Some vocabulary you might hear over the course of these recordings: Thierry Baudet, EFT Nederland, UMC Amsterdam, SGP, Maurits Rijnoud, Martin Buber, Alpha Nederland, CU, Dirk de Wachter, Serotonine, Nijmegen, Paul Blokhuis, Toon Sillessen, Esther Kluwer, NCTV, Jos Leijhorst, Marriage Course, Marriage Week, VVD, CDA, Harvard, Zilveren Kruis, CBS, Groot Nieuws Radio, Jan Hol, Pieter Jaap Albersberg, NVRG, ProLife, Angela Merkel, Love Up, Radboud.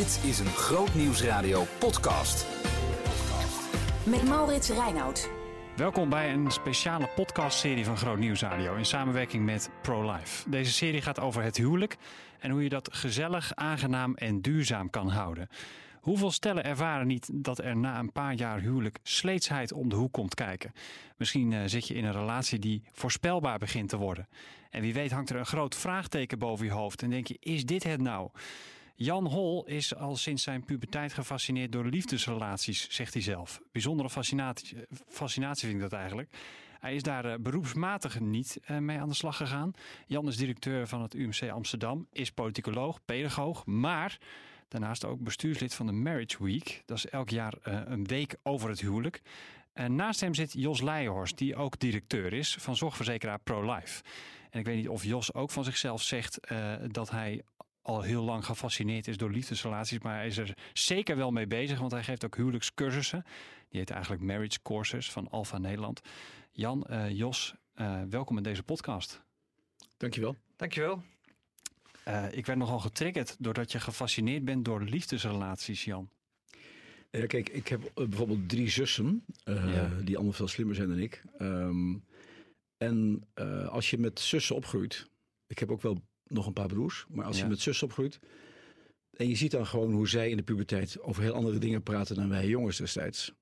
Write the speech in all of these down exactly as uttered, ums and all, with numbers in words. Dit is een Groot Nieuws Radio podcast. Met Maurits Rijnoud. Welkom bij een speciale podcastserie van Groot Nieuws Radio in samenwerking met ProLife. Deze serie gaat over het huwelijk en hoe je dat gezellig, aangenaam en duurzaam kan houden. Hoeveel stellen ervaren niet dat er na een paar jaar huwelijk sleetsheid om de hoek komt kijken? Misschien zit je in een relatie die voorspelbaar begint te worden. En wie weet hangt er een groot vraagteken boven je hoofd en denk je, is dit het nou? Jan Hol is al sinds zijn puberteit gefascineerd door liefdesrelaties, zegt hij zelf. Bijzondere fascinatie, fascinatie vind ik dat eigenlijk. Hij is daar beroepsmatig niet mee aan de slag gegaan. Jan is directeur van het U M C Amsterdam, is politicoloog, pedagoog, maar daarnaast ook bestuurslid van de Marriage Week. Dat is elk jaar een week over het huwelijk. En naast hem zit Jos Leijhorst, die ook directeur is van zorgverzekeraar ProLife. En ik weet niet of Jos ook van zichzelf zegt uh, dat hij al heel lang gefascineerd is door liefdesrelaties, maar hij is er zeker wel mee bezig, want hij geeft ook huwelijkscursussen. Die heet eigenlijk Marriage Courses van Alpha Nederland. Jan, uh, Jos, uh, welkom in deze podcast. Dankjewel. Dankjewel. Uh, ik werd nogal getriggerd doordat je gefascineerd bent door liefdesrelaties, Jan. Ja, kijk, ik heb bijvoorbeeld drie zussen, uh, ja. die allemaal veel slimmer zijn dan ik. Um, en uh, als je met zussen opgroeit, ik heb ook wel nog een paar broers, maar als ja. je met zussen opgroeit en je ziet dan gewoon hoe zij in de puberteit over heel andere dingen praten dan wij jongens destijds.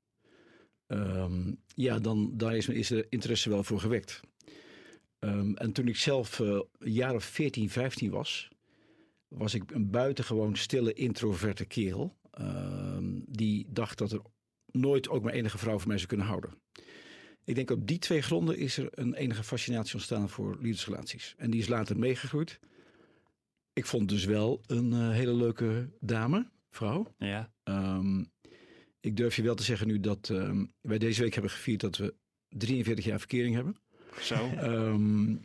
Um, ja, dan daar is, is de interesse wel voor gewekt. Um, en toen ik zelf uh, een jaar of veertien, vijftien was, was ik een buitengewoon stille, introverte kerel. Um, die dacht dat er nooit ook maar enige vrouw van mij zou kunnen houden. Ik denk op die twee gronden is er een enige fascinatie ontstaan voor liefdesrelaties. En die is later meegegroeid. Ik vond dus wel een uh, hele leuke dame, vrouw. Ja. Um, ik durf je wel te zeggen nu dat um, wij deze week hebben gevierd dat we drieënveertig jaar verkering hebben. Zo. Um,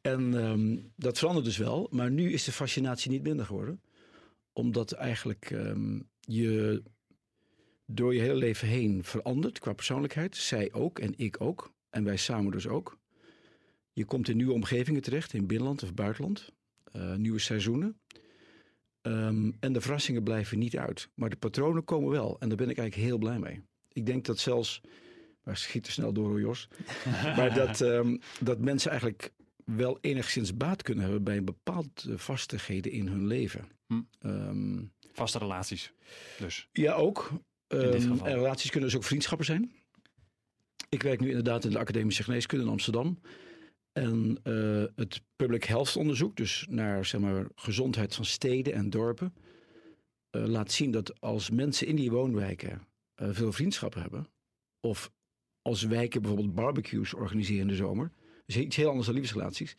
en um, dat verandert dus wel. Maar nu is de fascinatie niet minder geworden. Omdat eigenlijk um, je door je hele leven heen verandert qua persoonlijkheid. Zij ook en ik ook. En wij samen dus ook. Je komt in nieuwe omgevingen terecht. In binnenland of buitenland. Uh, nieuwe seizoenen. Um, en de verrassingen blijven niet uit. Maar de patronen komen wel. En daar ben ik eigenlijk heel blij mee. Ik denk dat zelfs... Maar schiet er snel door, hoor, Jos. maar dat, um, dat mensen eigenlijk wel enigszins baat kunnen hebben bij een bepaalde vastigheden in hun leven. Hm. Um, Vaste relaties dus. Ja, ook. Um, en relaties kunnen dus ook vriendschappen zijn. Ik werk nu inderdaad in de academische geneeskunde in Amsterdam. En uh, het public health onderzoek, dus naar zeg maar, gezondheid van steden en dorpen, Uh, laat zien dat als mensen in die woonwijken uh, veel vriendschappen hebben, of als wijken bijvoorbeeld barbecues organiseren in de zomer, dus iets heel anders dan liefdesrelaties,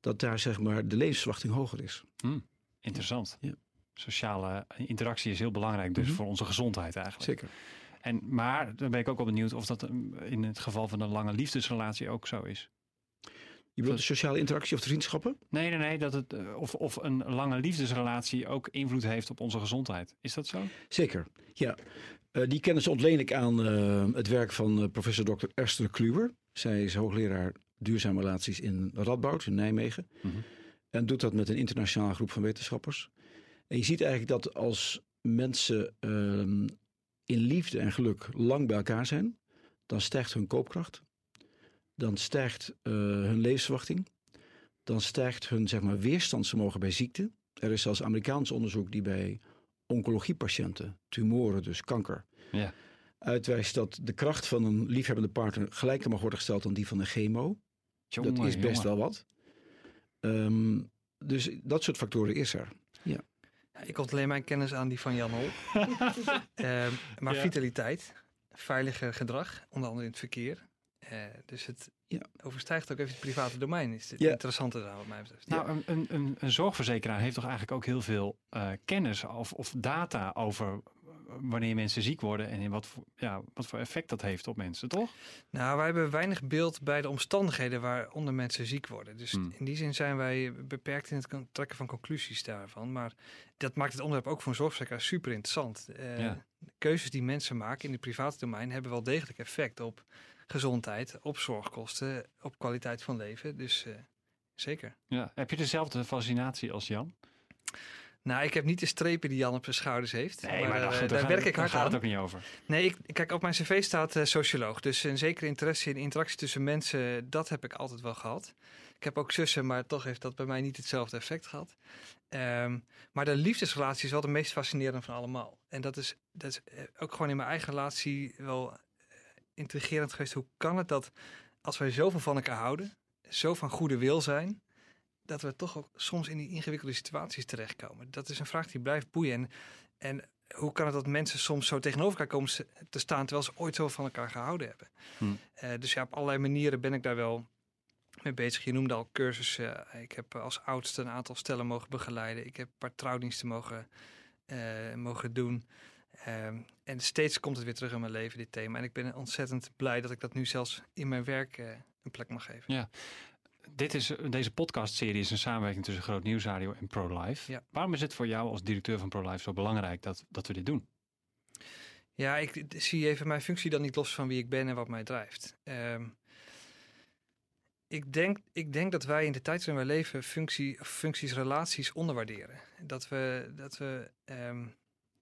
dat daar zeg maar de levensverwachting hoger is. Mm, interessant. Ja. Sociale interactie is heel belangrijk dus mm-hmm. voor onze gezondheid eigenlijk. Zeker. En, maar dan ben ik ook wel benieuwd of dat in het geval van een lange liefdesrelatie ook zo is. Je bedoelt de sociale interactie of de vriendschappen? Nee, nee, nee. Dat het, of, of een lange liefdesrelatie ook invloed heeft op onze gezondheid. Is dat zo? Zeker, ja. Uh, die kennis ontleen ik aan uh, het werk van uh, professor dokter Esther Kluwer. Zij is hoogleraar duurzame relaties in Radboud, in Nijmegen. Mm-hmm. En doet dat met een internationale groep van wetenschappers. En je ziet eigenlijk dat als mensen uh, in liefde en geluk lang bij elkaar zijn, dan stijgt hun koopkracht. Dan stijgt uh, hun levensverwachting. Dan stijgt hun zeg maar, weerstandsvermogen bij ziekte. Er is zelfs Amerikaans onderzoek die bij oncologiepatiënten, tumoren, dus kanker, ja. uitwijst dat de kracht van een liefhebbende partner gelijker mag worden gesteld dan die van een chemo. Jongen, dat is best jongen. wel wat. Um, dus dat soort factoren is er. Ja. Ja, ik ontleen mijn kennis aan die van Jan Hol. uh, maar ja. vitaliteit, veiliger gedrag, onder andere in het verkeer. Uh, dus het ja. overstijgt ook even het private domein. Is het ja. interessanter dan wat mij betreft. Nou, ja. een, een, een zorgverzekeraar heeft toch eigenlijk ook heel veel uh, kennis of, of data over wanneer mensen ziek worden en in wat voor, ja, wat voor effect dat heeft op mensen, toch? Nou, wij hebben weinig beeld bij de omstandigheden waaronder mensen ziek worden. Dus hmm. in die zin zijn wij beperkt in het trekken van conclusies daarvan. Maar dat maakt het onderwerp ook voor een zorgverzekeraar super interessant. Uh, ja. Keuzes die mensen maken in het private domein hebben wel degelijk effect op gezondheid, op zorgkosten, op kwaliteit van leven. Dus uh, zeker. Ja. Heb je dezelfde fascinatie als Jan? Nou, ik heb niet de strepen die Jan op zijn schouders heeft. Nee, maar, maar dat, uh, daar gaan, werk ik hard aan. Daar gaat het ook niet over. Nee, ik, kijk, op mijn cv staat uh, socioloog. Dus een zekere interesse in interactie tussen mensen, dat heb ik altijd wel gehad. Ik heb ook zussen, maar toch heeft dat bij mij niet hetzelfde effect gehad. Um, maar de liefdesrelatie is wel de meest fascinerende van allemaal. En dat is, dat is ook gewoon in mijn eigen relatie wel uh, intrigerend geweest. Hoe kan het dat als wij zoveel van elkaar houden, zo van goede wil zijn, dat we toch ook soms in die ingewikkelde situaties terechtkomen? Dat is een vraag die blijft boeien. En, en hoe kan het dat mensen soms zo tegenover elkaar komen te staan, terwijl ze ooit zo van elkaar gehouden hebben? Hmm. Uh, dus ja, op allerlei manieren ben ik daar wel mee bezig. Je noemde al cursussen. Ik heb als oudste een aantal stellen mogen begeleiden. Ik heb een paar trouwdiensten mogen, uh, mogen doen. Um, en steeds komt het weer terug in mijn leven, dit thema. En ik ben ontzettend blij dat ik dat nu zelfs in mijn werk uh, een plek mag geven. Ja. Dit is, deze podcastserie is een samenwerking tussen Groot Nieuws Radio en ProLife. Ja. Waarom is het voor jou als directeur van ProLife zo belangrijk dat, dat we dit doen? Ja, ik zie even mijn functie dan niet los van wie ik ben en wat mij drijft. Um, ik, denk, ik denk dat wij in de tijd waarin wij leven functie, functies, relaties onderwaarderen. Dat we, dat we um,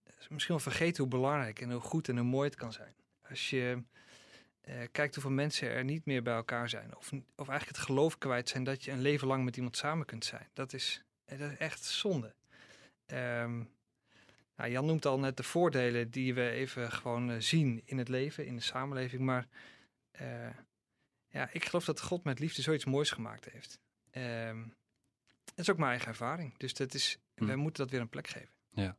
misschien wel vergeten hoe belangrijk en hoe goed en hoe mooi het kan zijn. Als je Uh, kijkt hoeveel mensen er niet meer bij elkaar zijn. Of, of eigenlijk het geloof kwijt zijn dat je een leven lang met iemand samen kunt zijn. Dat is, dat is echt zonde. Um, nou, Jan noemt al net de voordelen die we even gewoon uh, zien in het leven, in de samenleving. Maar uh, ja, ik geloof dat God met liefde zoiets moois gemaakt heeft. Um, dat is ook mijn eigen ervaring. Dus dat is, hm. wij moeten dat weer een plek geven. Ja.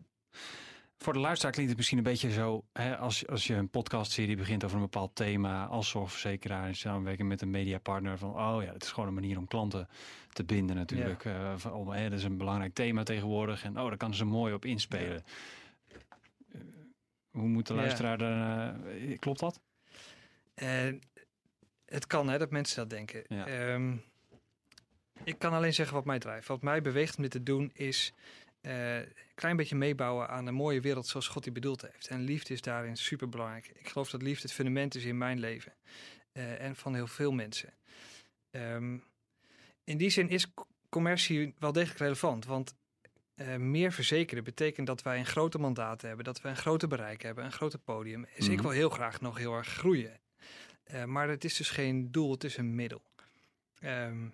Voor de luisteraar klinkt het misschien een beetje zo, hè, als, als je een podcastserie begint over een bepaald thema als zorgverzekeraar in samenwerking met een mediapartner, van oh ja, het is gewoon een manier om klanten te binden natuurlijk. Ja. Uh, van, oh, hè, dat is een belangrijk thema tegenwoordig en oh, daar kan ze mooi op inspelen. Ja. Uh, hoe moet de luisteraar ja. uh, klopt dat? Uh, het kan hè, dat mensen dat denken. Ja. Um, ik kan alleen zeggen wat mij drijft. Wat mij beweegt om dit te doen is Uh, een klein beetje meebouwen aan een mooie wereld zoals God die bedoeld heeft. En liefde is daarin superbelangrijk. Ik geloof dat liefde het fundament is in mijn leven. Uh, en van heel veel mensen. Um, in die zin is commercie wel degelijk relevant. Want uh, meer verzekeren betekent dat wij een grote mandaat hebben. Dat we een grote bereik hebben. Een groter podium. Dus mm-hmm. ik wil heel graag nog heel erg groeien. Uh, maar het is dus geen doel. Het is een middel. Um,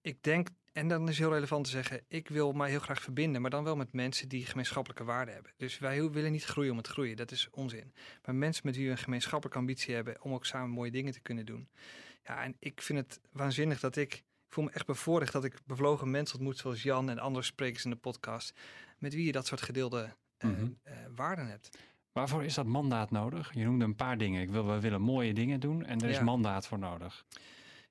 ik denk... En dan is heel relevant te zeggen, ik wil mij heel graag verbinden, maar dan wel met mensen die gemeenschappelijke waarden hebben. Dus wij willen niet groeien om het groeien, dat is onzin. Maar mensen met wie we een gemeenschappelijke ambitie hebben om ook samen mooie dingen te kunnen doen. Ja, en ik vind het waanzinnig dat ik, ik voel me echt bevoorrecht dat ik bevlogen mensen ontmoet zoals Jan en andere sprekers in de podcast, met wie je dat soort gedeelde uh, mm-hmm. uh, waarden hebt. Waarvoor is dat mandaat nodig? Je noemde een paar dingen. Ik wil, we willen mooie dingen doen en er ja. is mandaat voor nodig.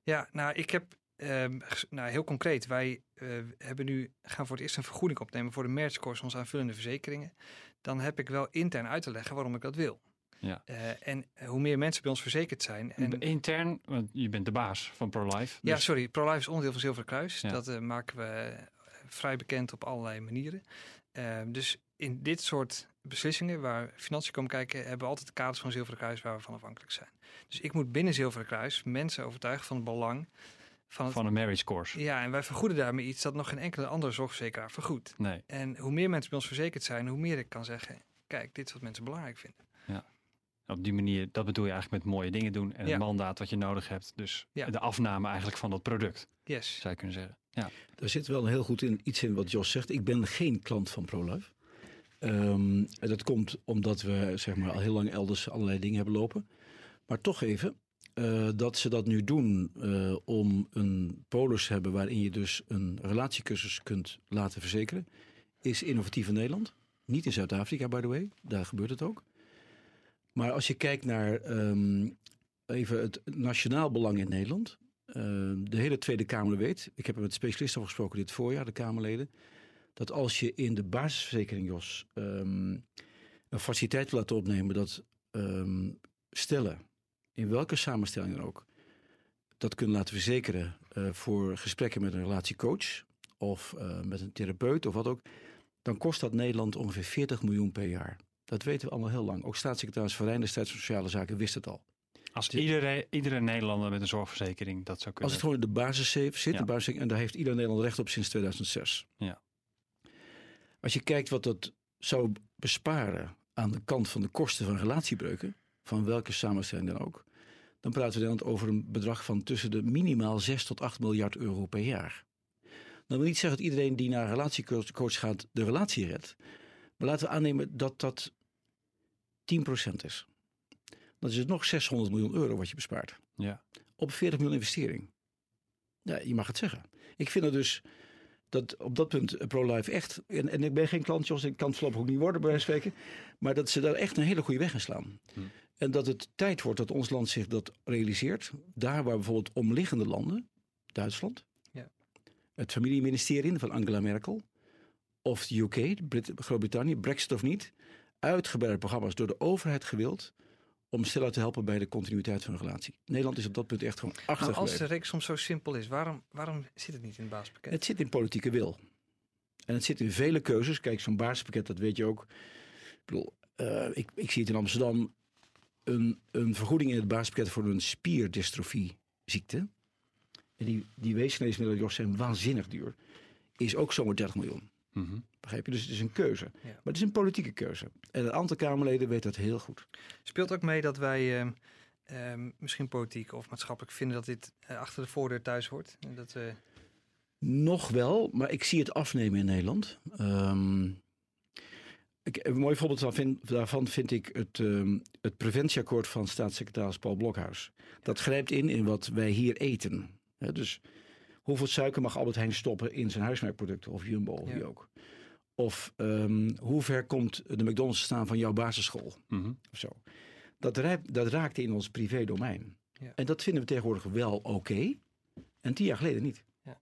Ja, nou ik heb... Um, nou, heel concreet, wij uh, hebben nu, gaan voor het eerst een vergoeding opnemen voor de Marriage Course, onze aanvullende verzekeringen. Dan heb ik wel intern uit te leggen waarom ik dat wil. Ja. Uh, en hoe meer mensen bij ons verzekerd zijn. En... Intern, want je bent de baas van ProLife. Dus... Ja, sorry, ProLife is onderdeel van Zilveren Kruis. Ja. Dat uh, maken we vrij bekend op allerlei manieren. Uh, dus in dit soort beslissingen waar financiën komen kijken, hebben we altijd de kaders van Zilveren Kruis waar we van afhankelijk zijn. Dus ik moet binnen Zilveren Kruis mensen overtuigen van het belang Van, het, van een marriage course. Ja, en wij vergoeden daarmee iets dat nog geen enkele andere zorgverzekeraar vergoedt. Nee. En hoe meer mensen bij ons verzekerd zijn, hoe meer ik kan zeggen, kijk, dit is wat mensen belangrijk vinden. Ja. Op die manier, dat bedoel je eigenlijk met mooie dingen doen en ja. het mandaat wat je nodig hebt. Dus ja. de afname eigenlijk van dat product, yes. zou je kunnen zeggen. Ja. Er zit wel heel goed in iets in wat Jos zegt. Ik ben geen klant van ProLife. Um, dat komt omdat we zeg maar al heel lang elders allerlei dingen hebben lopen. Maar toch even... Uh, dat ze dat nu doen uh, om een polis te hebben waarin je dus een relatiecursus kunt laten verzekeren, is innovatief in Nederland. Niet in Zuid-Afrika, by the way. Daar gebeurt het ook. Maar als je kijkt naar um, even het nationaal belang in Nederland. Uh, de hele Tweede Kamer weet, ik heb er met specialisten over gesproken dit voorjaar, de Kamerleden, dat als je in de basisverzekering, Jos, um, een faciliteit wil laten opnemen dat um, stellen, in welke samenstelling dan ook, dat kunnen laten verzekeren uh, voor gesprekken met een relatiecoach of uh, met een therapeut of wat ook, dan kost dat Nederland ongeveer veertig miljoen per jaar. Dat weten we allemaal heel lang. Ook staatssecretaris Van Rijn destijds van Sociale Zaken wist het al. Als dus, iedere, iedere Nederlander met een zorgverzekering dat zou kunnen. Als het gewoon in de basis zit, ja. de basis, en daar heeft ieder Nederlander recht op sinds tweeduizend zes. Ja. Als je kijkt wat dat zou besparen aan de kant van de kosten van relatiebreuken, van welke samenstelling dan ook, dan praten we dan over een bedrag van tussen de minimaal zes tot acht miljard euro per jaar. Dan wil niet zeggen dat iedereen die naar een relatiecoach gaat de relatie redt. Maar laten we aannemen dat dat tien procent is. Dat is dus nog zeshonderd miljoen euro wat je bespaart. Ja. Op veertig miljoen investering. Ja, je mag het zeggen. Ik vind dat dus dat op dat punt ProLife echt... En, en ik ben geen klant, Jos, ik kan het voorlopig ook niet worden bij wijze van spreken. Maar dat ze daar echt een hele goede weg in slaan. Hm. En dat het tijd wordt dat ons land zich dat realiseert. Daar waar bijvoorbeeld omliggende landen, Duitsland... Ja. Het familieministerie van Angela Merkel... of de U K, Brit- Groot-Brittannië, Brexit of niet... uitgebreide programma's door de overheid gewild... om stellen te helpen bij de continuïteit van een relatie. Nederland is op dat punt echt gewoon achtergebleven. Maar als de reeks soms zo simpel is, waarom, waarom zit het niet in het basispakket? Het zit in politieke wil. En het zit in vele keuzes. Kijk, zo'n basispakket, dat weet je ook. Ik bedoel, uh, ik, ik zie het in Amsterdam... Een, een vergoeding in het basispakket voor een spierdystrofieziekte. En die, die weesgeneesmiddelen, Jos, zijn waanzinnig duur. Is ook zomaar dertig miljoen. Mm-hmm. Begrijp je? Dus het is een keuze. Ja. Maar het is een politieke keuze. En een aantal Kamerleden weet dat heel goed. Speelt ook mee dat wij uh, uh, misschien politiek of maatschappelijk vinden dat dit uh, achter de voordeur thuis hoort? En dat, uh... Nog wel, maar ik zie het afnemen in Nederland. Um, ik, een mooi voorbeeld daarvan vind, daarvan vind ik het, um, het preventieakkoord van staatssecretaris Paul Blokhuis. Dat grijpt in in wat wij hier eten. Ja, dus... Hoeveel suiker mag Albert Heijn stoppen in zijn huismerkproducten? Of Jumbo, of ja. wie ook. Of um, hoe ver komt de McDonald's te staan van jouw basisschool? Mm-hmm. Of zo. Dat, rijp, dat raakt in ons privé domein. Ja. En dat vinden we tegenwoordig wel oké. Okay, en tien jaar geleden niet. Ja.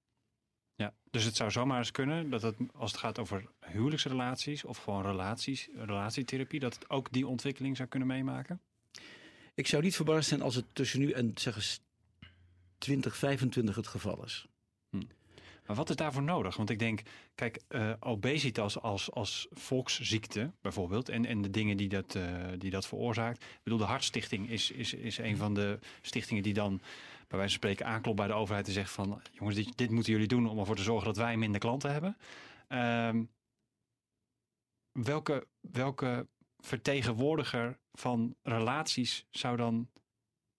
Ja, dus het zou zomaar eens kunnen dat het, als het gaat over huwelijksrelaties... of gewoon relaties, relatietherapie... dat het ook die ontwikkeling zou kunnen meemaken? Ik zou niet verbaasd zijn als het tussen nu en zeg eens twintig vijfentwintig het geval is. Hm. Maar wat is daarvoor nodig? Want ik denk, kijk, uh, obesitas als, als volksziekte bijvoorbeeld... en, en de dingen die dat, uh, die dat veroorzaakt. Ik bedoel, de Hartstichting is, is, is een van de stichtingen... die dan bij wijze van spreken aanklopt bij de overheid... en zegt van, jongens, dit, dit moeten jullie doen... om ervoor te zorgen dat wij minder klanten hebben. Uh, welke, welke vertegenwoordiger van relaties zou dan...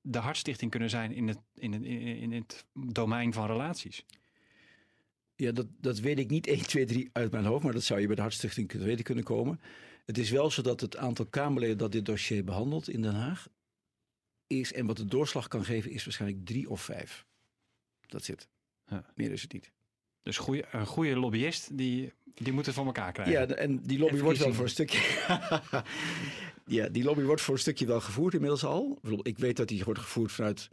de Hartstichting kunnen zijn in het, in het, in het domein van relaties? Ja, dat, dat weet ik niet één, twee, drie uit mijn hoofd... maar dat zou je bij de Hartstichting te weten kunnen komen. Het is wel zo dat het aantal Kamerleden dat dit dossier behandelt in Den Haag... is, en wat de doorslag kan geven, is waarschijnlijk drie of vijf. Dat zit. Ja. Meer is het niet. Dus goeie, een goede lobbyist, die, die moet het van elkaar krijgen. Ja, en die lobby en wordt wel voor een stukje... Ja, die lobby wordt voor een stukje wel gevoerd inmiddels al. Ik weet dat die wordt gevoerd vanuit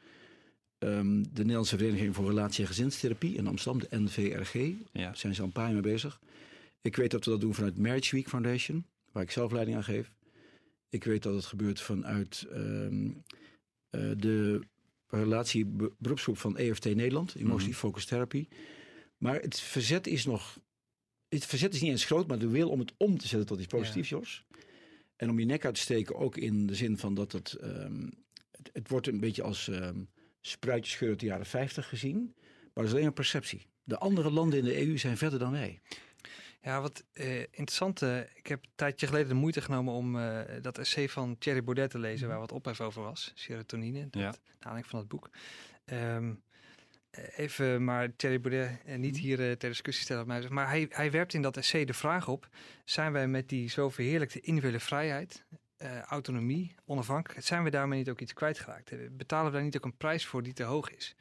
um, de Nederlandse Vereniging voor Relatie- en Gezinstherapie in Amsterdam, de N V R G. Ja. Daar zijn ze al een paar jaar mee bezig. Ik weet dat we dat doen vanuit Marriage Week Foundation, waar ik zelf leiding aan geef. Ik weet dat het gebeurt vanuit um, uh, de relatieberoepsgroep van E F T Nederland, Emotionally mm-hmm. Focused Therapy. Maar het verzet is nog... Het verzet is niet eens groot, maar de wil om het om te zetten tot iets positiefs, ja. Jos... En om je nek uit te steken, ook in de zin van dat het... Um, het, het wordt een beetje als um, spruitjescheur uit de jaren vijftig gezien. Maar dat is alleen een perceptie. De andere landen in de E U zijn verder dan wij. Ja, wat uh, interessant. Uh, ik heb een tijdje geleden de moeite genomen om uh, dat essay van Thierry Baudet te lezen... waar wat ophef over was. Serotonine, dat, ja. Naar aanleiding van dat boek. Um, even maar Thierry Baudet uh, niet hier uh, ter discussie stellen. Maar hij, hij werpt in dat essay de vraag op... zijn wij met die zo verheerlijkte individuele vrijheid... Uh, autonomie, onafhankelijkheid... zijn we daarmee niet ook iets kwijtgeraakt? Betalen we daar niet ook een prijs voor die te hoog is?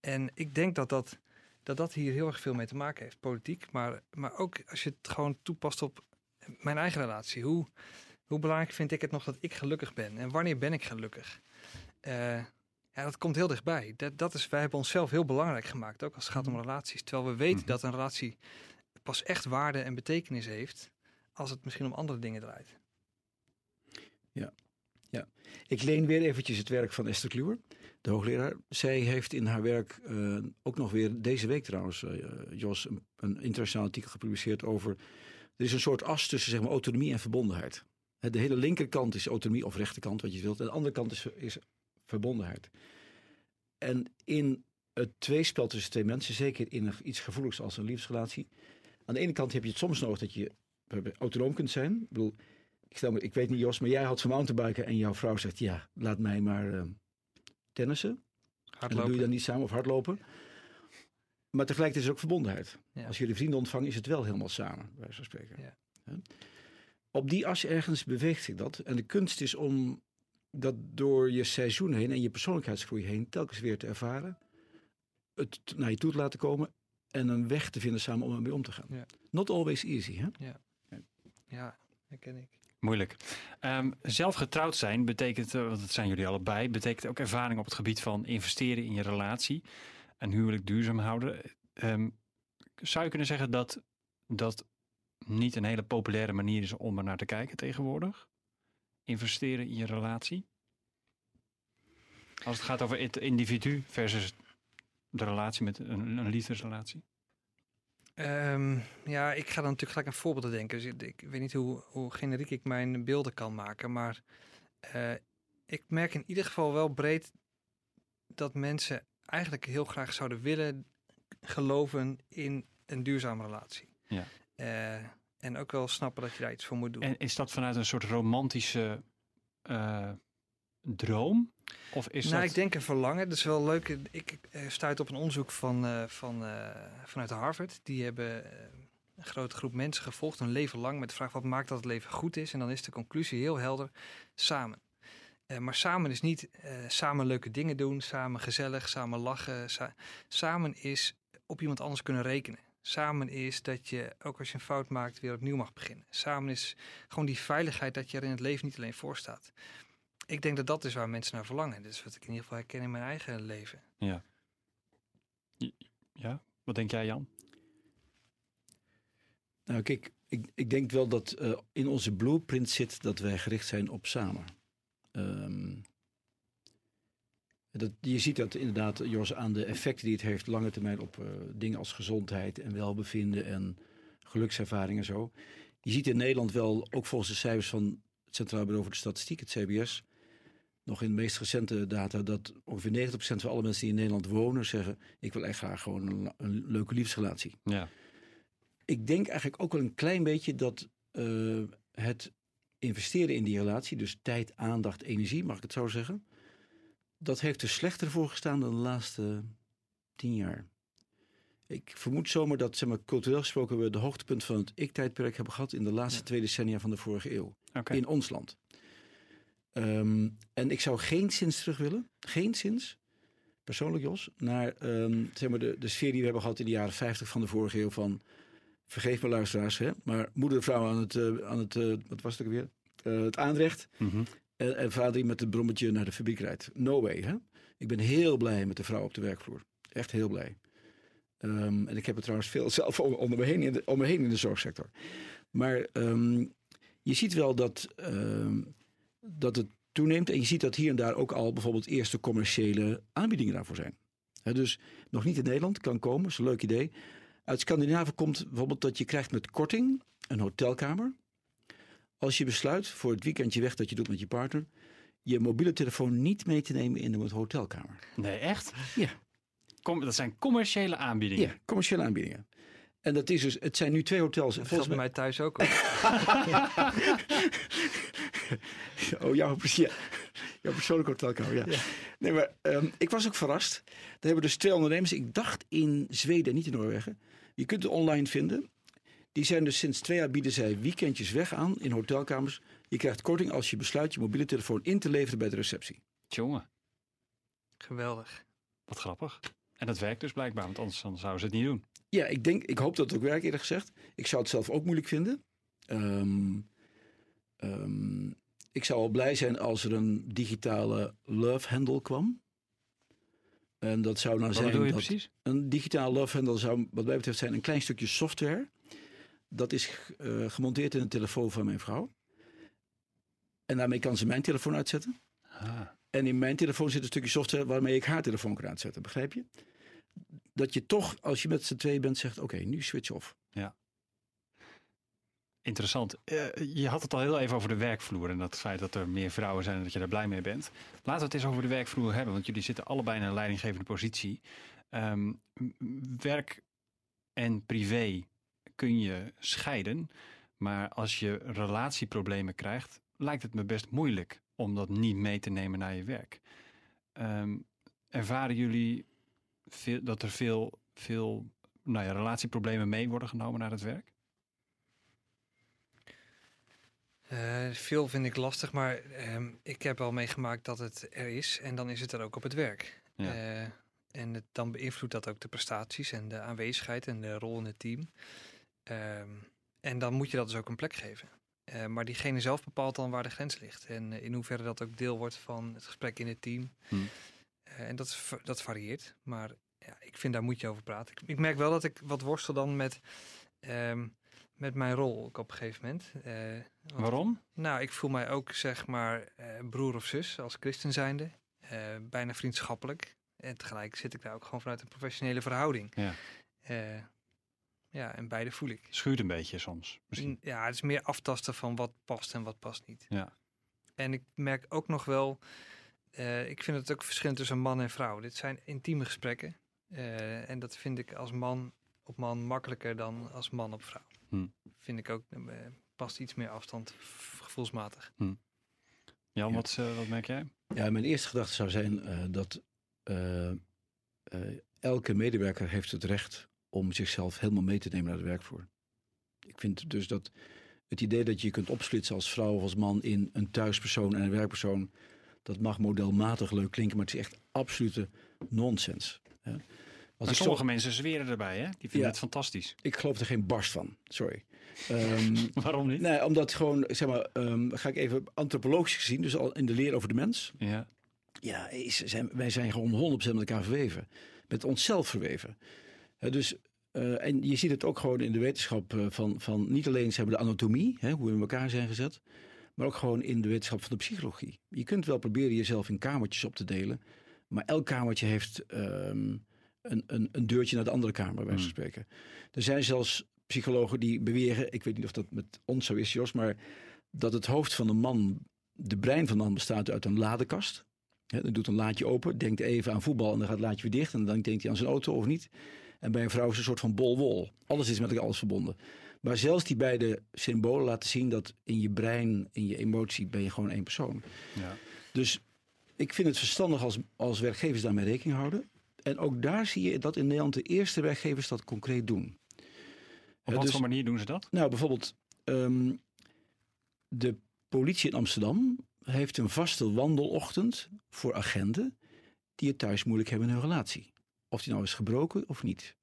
En ik denk dat dat, dat, dat hier heel erg veel mee te maken heeft. Politiek, maar, maar ook als je het gewoon toepast op mijn eigen relatie. Hoe, hoe belangrijk vind ik het nog dat ik gelukkig ben? En wanneer ben ik gelukkig? Uh, Ja, dat komt heel dichtbij. Dat, dat is, wij hebben onszelf heel belangrijk gemaakt, ook als het gaat om relaties. Terwijl we weten dat een relatie pas echt waarde en betekenis heeft... als het misschien om andere dingen draait. Ja, ja. Ik leen weer eventjes het werk van Esther Kluwer, de hoogleraar. Zij heeft in haar werk uh, ook nog weer deze week trouwens, uh, Jos... een, een internationaal artikel gepubliceerd over... er is een soort as tussen zeg maar, autonomie en verbondenheid. De hele linkerkant is autonomie of rechterkant, wat je wilt. En de andere kant is... is verbondenheid. En in het tweespel tussen twee mensen, zeker in iets gevoeligs als een liefdesrelatie, aan de ene kant heb je het soms nodig dat je autonoom kunt zijn. Ik bedoel, ik, stel me, ik weet niet Jos, maar jij had van mountainbiken en jouw vrouw zegt ja, laat mij maar uh, tennissen. Hardlopen. En dat doe je dan niet samen of hardlopen. Maar tegelijkertijd is er ook verbondenheid. Ja. Als jullie vrienden ontvangen is het wel helemaal samen, bij wijze van spreken. Ja. Ja. Op die as ergens beweegt zich dat. En de kunst is om dat door je seizoen heen en je persoonlijkheidsgroei heen telkens weer te ervaren. Het naar je toe te laten komen en een weg te vinden samen om ermee om te gaan. Ja. Not always easy, hè? Ja, ja dat ken ik. Moeilijk. Um, zelf getrouwd zijn betekent, want dat zijn jullie allebei, betekent ook ervaring op het gebied van investeren in je relatie en huwelijk duurzaam houden. Um, zou je kunnen zeggen dat dat niet een hele populaire manier is om er naar te kijken tegenwoordig? Investeren in je relatie? Als het gaat over het individu versus de relatie met een, een liefdesrelatie. Um, ja, ik ga dan natuurlijk gelijk aan voorbeelden denken. Dus ik, ik weet niet hoe, hoe generiek ik mijn beelden kan maken. Maar uh, ik merk in ieder geval wel breed dat mensen eigenlijk heel graag zouden willen geloven in een duurzame relatie. Ja. Uh, en ook wel snappen dat je daar iets voor moet doen. En is dat vanuit een soort romantische uh, droom? Of is nou, dat... ik denk een verlangen. Dat is wel leuk. Ik, ik stuit op een onderzoek van, uh, van, uh, vanuit Harvard. Die hebben uh, een grote groep mensen gevolgd hun leven lang met de vraag: wat maakt dat het leven goed is? En dan is de conclusie heel helder: samen. Uh, maar samen is niet uh, samen leuke dingen doen, samen gezellig, samen lachen. Sa- samen is op iemand anders kunnen rekenen. Samen is dat je, ook als je een fout maakt, weer opnieuw mag beginnen. Samen is gewoon die veiligheid dat je er in het leven niet alleen voor staat. Ik denk dat dat is waar mensen naar verlangen. Dat is wat ik in ieder geval herken in mijn eigen leven. Ja. Ja, wat denk jij, Jan? Nou, kijk, ik, ik denk wel dat uh, in onze blueprint zit dat wij gericht zijn op samen. Um, dat, je ziet dat inderdaad, Jos, aan de effecten die het heeft lange termijn op uh, dingen als gezondheid en welbevinden en gelukservaring en zo. Je ziet in Nederland wel, ook volgens de cijfers van Centraal Bureau voor de Statistiek, het C B S, nog in de meest recente data, dat ongeveer negentig procent van alle mensen die in Nederland wonen zeggen: ik wil echt graag gewoon een, een leuke liefdesrelatie. Ja. Ik denk eigenlijk ook wel een klein beetje dat uh, het investeren in die relatie, dus tijd, aandacht, energie, mag ik het zo zeggen, dat heeft er slechter voor gestaan dan de laatste tien jaar. Ik vermoed zomaar dat, zeg maar, cultureel gesproken we de hoogtepunt van het ik-tijdperk hebben gehad in de laatste ja. twee decennia van de vorige eeuw. Okay. In ons land. Um, en ik zou geenszins terug willen, geenszins, persoonlijk Jos, naar um, zeg maar de, de sfeer die we hebben gehad in de jaren vijftig van de vorige eeuw van, vergeef me luisteraars, hè, maar moeder en vrouw aan het, uh, aan het uh, wat was het ook weer? Uh, het aanrecht. Mm-hmm. En, en vader die met het brommetje naar de fabriek rijdt. No way, hè? Ik ben heel blij met de vrouw op de werkvloer. Echt heel blij. Um, en ik heb het trouwens veel zelf onder me heen in de, om me heen in de zorgsector. Maar um, je ziet wel dat, um, dat het toeneemt. En je ziet dat hier en daar ook al bijvoorbeeld eerste commerciële aanbiedingen daarvoor zijn. He, dus nog niet in Nederland, kan komen, is een leuk idee. Uit Scandinavië komt bijvoorbeeld dat je krijgt met korting een hotelkamer. Als je besluit voor het weekendje weg dat je doet met je partner, je mobiele telefoon niet mee te nemen in de hotelkamer. Nee, echt? Ja. Com- dat zijn commerciële aanbiedingen. Ja, commerciële aanbiedingen. En dat is dus, het zijn nu twee hotels. Dat volgens mij... mij thuis ook. oh, jouw, ja. jouw persoonlijke hotelkamer, ja. ja. Nee, maar um, ik was ook verrast. Daar hebben dus twee ondernemers, ik dacht in Zweden, niet in Noorwegen. Je kunt het online vinden. Die zijn dus sinds twee jaar bieden zij weekendjes weg aan in hotelkamers. Je krijgt korting als je besluit je mobiele telefoon in te leveren bij de receptie. Jongen, geweldig. Wat grappig. En dat werkt dus blijkbaar, want anders dan zouden ze het niet doen. Ja, ik denk, ik hoop dat het ook werkt, eerlijk gezegd. Ik zou het zelf ook moeilijk vinden. Um, um, ik zou al blij zijn als er een digitale love handle kwam. En dat zou nou wat zijn. Wat bedoel je dat precies? Een digitale love handle zou, wat mij betreft, zijn een klein stukje software. Dat is uh, gemonteerd in de telefoon van mijn vrouw. En daarmee kan ze mijn telefoon uitzetten. Ah. En in mijn telefoon zit een stukje software waarmee ik haar telefoon kan uitzetten. Begrijp je? Dat je toch, als je met z'n tweeën bent, zegt: oké, okay, nu switch off. Ja. Interessant. Uh, je had het al heel even over de werkvloer. En dat feit dat er meer vrouwen zijn en dat je daar blij mee bent. Laten we het eens over de werkvloer hebben. Want jullie zitten allebei in een leidinggevende positie. Um, werk en privé kun je scheiden. Maar als je relatieproblemen krijgt, lijkt het me best moeilijk om dat niet mee te nemen naar je werk. Um, ervaren jullie veel, dat er veel, veel nou ja, relatieproblemen mee worden genomen naar het werk? Uh, veel vind ik lastig, maar um, ik heb wel meegemaakt dat het er is en dan is het er ook op het werk. Ja. Uh, en het, dan beïnvloedt dat ook de prestaties en de aanwezigheid en de rol in het team. Um, en dan moet je dat dus ook een plek geven. Uh, maar diegene zelf bepaalt dan waar de grens ligt en uh, in hoeverre dat ook deel wordt van het gesprek in het team. Hmm. Uh, en dat, dat varieert, maar ja, ik vind daar moet je over praten. Ik, ik merk wel dat ik wat worstel dan met... Um, met mijn rol ook op een gegeven moment. Uh, want, Waarom? Nou, ik voel mij ook zeg maar uh, broer of zus als christen zijnde. Uh, bijna vriendschappelijk. En tegelijk zit ik daar ook gewoon vanuit een professionele verhouding. Ja, uh, ja en beide voel ik. Schuurt een beetje soms misschien. Ja, het is meer aftasten van wat past en wat past niet. Ja. En ik merk ook nog wel... Uh, ik vind het ook verschillend tussen man en vrouw. Dit zijn intieme gesprekken. Uh, en dat vind ik als man... op man makkelijker dan als man op vrouw. Hmm. Vind ik ook, eh, past iets meer afstand gevoelsmatig. Hmm. Jan, ja. wat, uh, wat merk jij? Ja, mijn eerste gedachte zou zijn uh, dat uh, uh, elke medewerker heeft het recht om zichzelf helemaal mee te nemen naar het werkvloer. Ik vind dus dat het idee dat je je kunt opsplitsen als vrouw of als man in een thuispersoon en een werkpersoon, dat mag modelmatig leuk klinken, maar het is echt absolute nonsens. Hè? Als maar sommige zo... mensen zweren erbij, hè? Die vinden ja, het fantastisch. Ik geloof er geen barst van, sorry. Um, Waarom niet? Nee, omdat gewoon, zeg maar, um, ga ik even antropologisch gezien, dus al in de leer over de mens. Ja, ja is, zijn, wij zijn gewoon honderd procent met elkaar verweven. Met onszelf verweven. Uh, dus, uh, en je ziet het ook gewoon in de wetenschap uh, van, van niet alleen zeg maar, de anatomie, hè, hoe we in elkaar zijn gezet, maar ook gewoon in de wetenschap van de psychologie. Je kunt wel proberen jezelf in kamertjes op te delen, maar elk kamertje heeft... Um, Een, een, een deurtje naar de andere kamer, bij wijze van spreken. Er zijn zelfs psychologen die beweren, ik weet niet of dat met ons zo is, Jos, maar dat het hoofd van een man, de brein van een man bestaat uit een ladekast. He, dan doet een laadje open, denkt even aan voetbal en dan gaat het laadje weer dicht en dan denkt hij aan zijn auto of niet. En bij een vrouw is het een soort van bol wol. Alles is met elkaar alles verbonden. Maar zelfs die beide symbolen laten zien dat in je brein, in je emotie ben je gewoon één persoon. Ja. Dus ik vind het verstandig als, als werkgevers daarmee rekening houden. En ook daar zie je dat in Nederland de eerste werkgevers dat concreet doen. Op wat dus, voor manier doen ze dat? Nou, bijvoorbeeld um, de politie in Amsterdam heeft een vaste wandelochtend voor agenten die het thuis moeilijk hebben in hun relatie. Of die nou is gebroken of niet.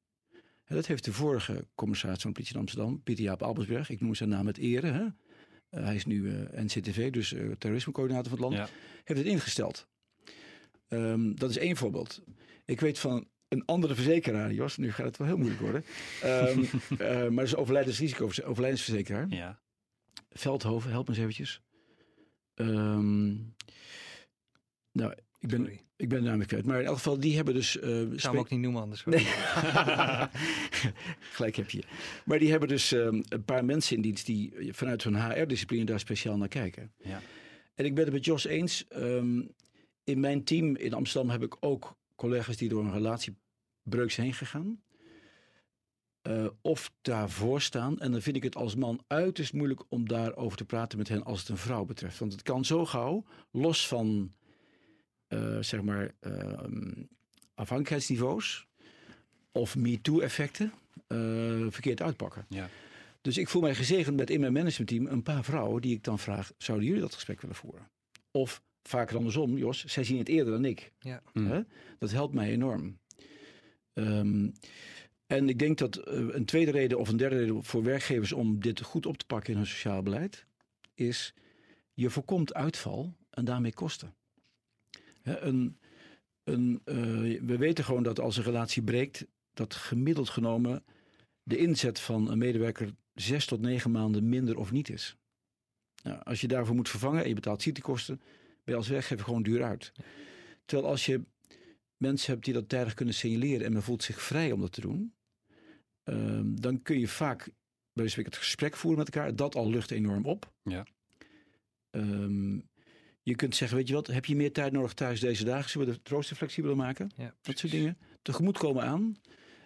En dat heeft de vorige commissaris van de politie in Amsterdam, Pieter Jaap Albersberg, ik noem zijn naam met ere. Hè? Uh, hij is nu uh, N C T V, dus uh, terrorismecoördinator van het land. Ja. Heeft het ingesteld. Um, dat is één voorbeeld. Ik weet van een andere verzekeraar, Jos, nu gaat het wel heel moeilijk worden. Um, uh, maar dat is een overlijdensrisico, overlijdensverzekeraar. Ja. Veldhoven, help me eens eventjes. Um, nou, ik ben, Sorry. ik ben namelijk kwijt. Maar in elk geval, die hebben dus... Uh, ik zou spe- hem ook niet noemen anders. Nee. Gelijk heb je. Maar die hebben dus um, een paar mensen in dienst die vanuit hun H R-discipline daar speciaal naar kijken. Ja. En ik ben het met Jos eens. Um, in mijn team in Amsterdam heb ik ook collega's die door een relatiebreuk zijn heen gegaan. Uh, of daarvoor staan. En dan vind ik het als man uiterst moeilijk om daarover te praten met hen als het een vrouw betreft. Want het kan zo gauw, los van uh, zeg maar uh, afhankelijkheidsniveaus of MeToo-effecten, uh, verkeerd uitpakken. Ja. Dus ik voel mij gezegend met in mijn managementteam een paar vrouwen die ik dan vraag, zouden jullie dat gesprek willen voeren? Of... vaker andersom, Jos. Zij zien het eerder dan ik. Ja. Mm. Dat helpt mij enorm. Um, en ik denk dat uh, een tweede reden of een derde reden voor werkgevers om dit goed op te pakken in hun sociaal beleid is, je voorkomt uitval en daarmee kosten. Hè, een, een, uh, we weten gewoon dat als een relatie breekt, dat gemiddeld genomen de inzet van een medewerker zes tot negen maanden minder of niet is. Nou, als je daarvoor moet vervangen en je betaalt ziektekosten, ben je als werkgever gewoon duur uit. Terwijl als je mensen hebt die dat tijdig kunnen signaleren en men voelt zich vrij om dat te doen, um, dan kun je vaak bij het gesprek voeren met elkaar. Dat al lucht enorm op. Ja. Um, je kunt zeggen, weet je wat, heb je meer tijd nodig thuis deze dagen? Zullen we de rooster flexibeler maken? Ja, dat soort dingen. Tegemoet komen aan.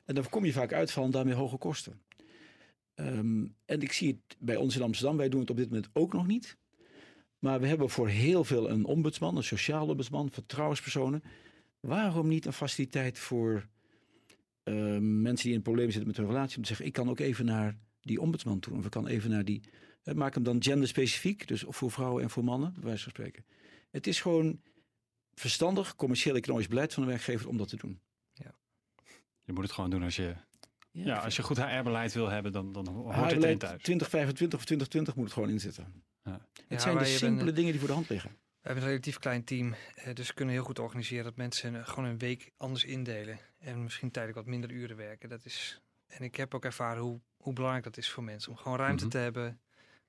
En dan kom je vaak uit van daarmee hoge kosten. Um, en ik zie het bij ons in Amsterdam, wij doen het op dit moment ook nog niet. Maar we hebben voor heel veel een ombudsman, een sociaal ombudsman, vertrouwenspersonen. Waarom niet een faciliteit voor uh, mensen die in problemen zitten met hun relatie? Om te zeggen, ik kan ook even naar die ombudsman toe. Of ik kan even naar die... Uh, maak hem dan genderspecifiek, dus voor vrouwen en voor mannen, bij wijze van spreken. Het is gewoon verstandig, commercieel economisch beleid van de werkgever om dat te doen. Ja. Je moet het gewoon doen als je... Ja, ja, als je goed H R-beleid wil hebben, dan, dan hoort het in thuis. twintig vijfentwintig of twintig twintig moet het gewoon in zitten. Ja. Het zijn ja, de simpele bent, dingen die voor de hand liggen. We hebben een relatief klein team, dus we kunnen heel goed organiseren dat mensen gewoon een week anders indelen. En misschien tijdelijk wat minder uren werken. Dat is, en ik heb ook ervaren hoe, hoe belangrijk dat is voor mensen. Om gewoon ruimte mm-hmm. te hebben,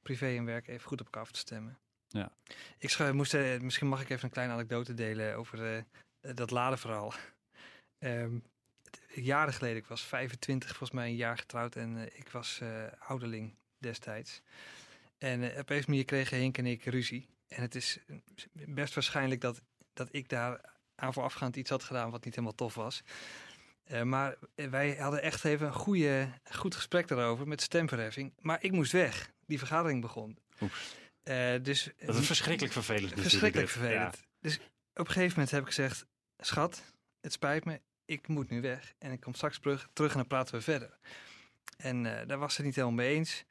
privé en werk even goed op elkaar af te stemmen. Ja. Ik schu- moest, uh, misschien mag ik even een kleine anekdote delen over uh, dat ladenverhaal. um, Jaren geleden, ik was vijfentwintig, volgens mij een jaar getrouwd. En uh, ik was uh, ouderling destijds. En uh, op een manier kregen Henk en ik ruzie. En het is best waarschijnlijk dat, dat ik daar aan voorafgaand iets had gedaan wat niet helemaal tof was. Uh, maar wij hadden echt even een goede, goed gesprek daarover met stemverheffing. Maar ik moest weg. Die vergadering begon. Oeps. Uh, dus, dat is verschrikkelijk vervelend. Verschrikkelijk vervelend. Ja. Dus op een gegeven moment heb ik gezegd, schat, het spijt me. Ik moet nu weg en ik kom straks terug, terug en dan praten we verder. En uh, daar was ze niet helemaal mee eens.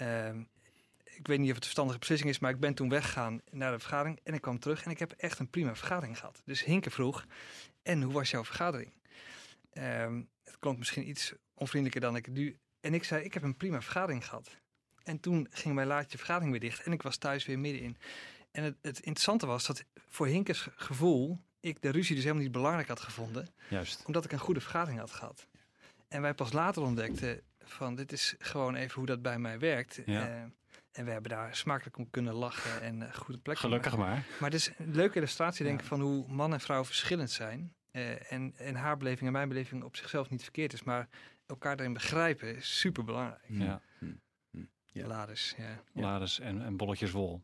Uh, ik weet niet of het een verstandige beslissing is, maar ik ben toen weggegaan naar de vergadering en ik kwam terug en ik heb echt een prima vergadering gehad. Dus Hinke vroeg, en hoe was jouw vergadering? Uh, het klonk misschien iets onvriendelijker dan ik het nu. En ik zei, ik heb een prima vergadering gehad. En toen ging mijn laatje vergadering weer dicht en ik was thuis weer middenin. En het, het interessante was dat voor Hinkes gevoel... ik de ruzie dus helemaal niet belangrijk had gevonden. Juist. Omdat ik een goede vergadering had gehad. En wij pas later ontdekten van dit is gewoon even hoe dat bij mij werkt. Ja. Uh, en we hebben daar smakelijk om kunnen lachen en uh, goede plekken. Gelukkig maken. maar. Maar het is een leuke illustratie denk ik ja. van hoe man en vrouw verschillend zijn. Uh, en, en haar beleving en mijn beleving op zichzelf niet verkeerd is. Maar elkaar daarin begrijpen is super belangrijk. Ja. Ja. Lades, ja. Lades en, en bolletjes wol.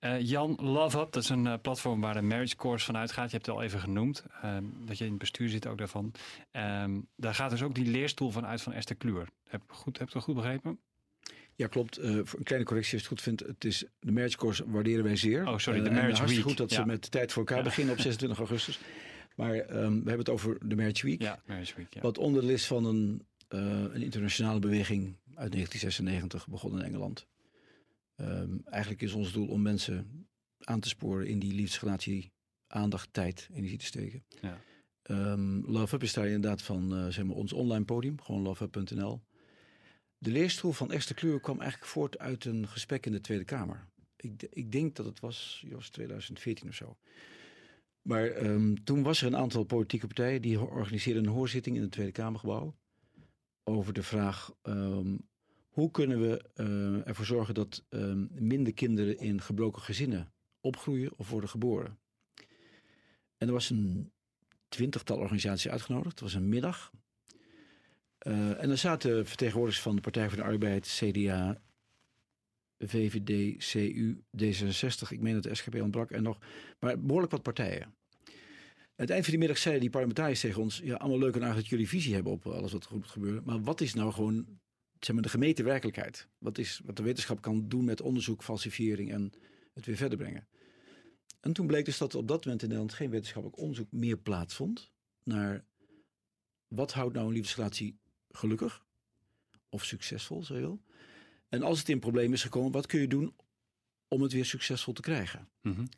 Uh, Jan, Love Up, dat is een uh, platform waar de Marriage Course van uitgaat. Je hebt het al even genoemd, um, dat je in het bestuur zit ook daarvan. Um, daar gaat dus ook die leerstoel van uit van Esther Kluwer. Heb, goed, heb ik dat goed begrepen? Ja, klopt. Uh, voor een kleine correctie als je het goed vindt. Het is, de Marriage Course waarderen wij zeer. Oh, sorry, de uh, Marriage Week. Hartstikke goed dat ja. ze met de tijd voor elkaar ja. beginnen op zesentwintig augustus. Maar um, we hebben het over de Marriage Week. Ja, Marriage Week, ja. Wat onderdeel is van een, uh, een internationale beweging uit negentien zesennegentig, begonnen in Engeland. Um, eigenlijk is ons doel om mensen aan te sporen in die liefdesrelatie aandacht, tijd, energie te steken. Ja. Um, Love Up is daar inderdaad van uh, zeg maar ons online podium, gewoon love up punt n l. De leerstoel van Esther Kluwer kwam eigenlijk voort uit een gesprek in de Tweede Kamer. Ik, ik denk dat het was, Jos, tweeduizend veertien of zo. Maar um, toen was er een aantal politieke partijen die organiseerden een hoorzitting in het Tweede Kamergebouw over de vraag... Um, Hoe kunnen we uh, ervoor zorgen dat uh, minder kinderen in gebroken gezinnen opgroeien of worden geboren? En er was een twintigtal organisaties uitgenodigd. Het was een middag. Uh, en er zaten vertegenwoordigers van de Partij voor de Arbeid, C D A, V V D, C U, D zesenzestig. Ik meen dat de S G P ontbrak en nog. Maar behoorlijk wat partijen. Aan het eind van die middag zeiden die parlementariërs tegen ons... ja, allemaal leuk en aardig dat jullie visie hebben op alles wat er moet gebeuren. Maar wat is nou gewoon... zeg maar de gemeten werkelijkheid. Wat is wat de wetenschap kan doen met onderzoek, falsifiering en het weer verder brengen. En toen bleek dus dat er op dat moment in Nederland geen wetenschappelijk onderzoek meer plaatsvond naar wat houdt nou een liefdesrelatie gelukkig of succesvol, zo heel. En als het in problemen is gekomen, wat kun je doen om het weer succesvol te krijgen? Mm-hmm.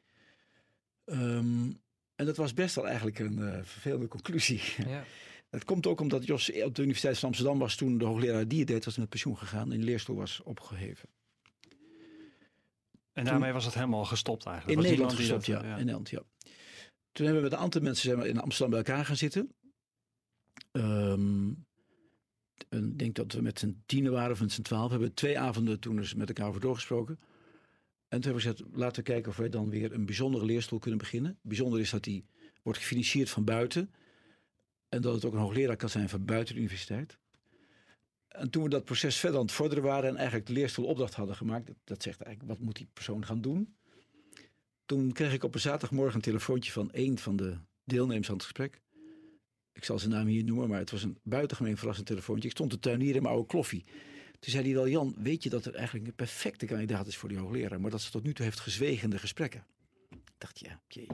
Um, en dat was best wel eigenlijk een uh, vervelende conclusie. Ja. Het komt ook omdat Jos op de Universiteit van Amsterdam was toen de hoogleraar die het deed, was met pensioen gegaan en de leerstoel was opgeheven. En daarmee toen, was het helemaal gestopt eigenlijk? In Nederland gestopt, ja, ja. In Nederland, ja. Toen hebben we met een aantal mensen zeg maar, in Amsterdam bij elkaar gaan zitten. Um, en ik denk dat we met z'n tienen waren of met z'n twaalf. We hebben twee avonden toen eens met elkaar over doorgesproken. En toen hebben we gezegd, laten we kijken of wij dan weer een bijzondere leerstoel kunnen beginnen. Bijzonder is dat die wordt gefinancierd van buiten... en dat het ook een hoogleraar kan zijn van buiten de universiteit. En toen we dat proces verder aan het vorderen waren... en eigenlijk de leerstoel opdracht hadden gemaakt... dat, dat zegt eigenlijk, wat moet die persoon gaan doen? Toen kreeg ik op een zaterdagmorgen een telefoontje... van een van de deelnemers aan het gesprek. Ik zal zijn naam hier noemen, maar het was een buitengemeen verrassend telefoontje. Ik stond te tuinieren in mijn oude kloffie. Toen zei hij wel, Jan, weet je dat er eigenlijk een perfecte kandidaat is voor die hoogleraar, maar dat ze tot nu toe heeft gezwegen in de gesprekken. Ik dacht, ja, jee.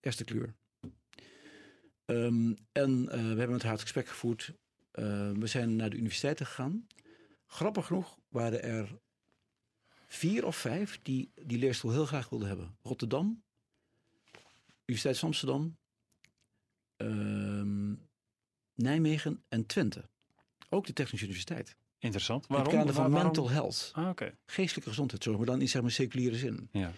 Esther Kluwer. Um, en uh, we hebben met haar het gesprek gevoerd. Uh, we zijn naar de universiteiten gegaan. Grappig genoeg waren er vier of vijf die die leerstoel heel graag wilden hebben. Rotterdam, Universiteit Amsterdam, uh, Nijmegen en Twente. Ook de Technische Universiteit. Interessant. Waarom? In het kader van Waarom? mental health. Ah, okay. Geestelijke gezondheidszorg, maar dan in zeg maar, seculiere zin. Ja.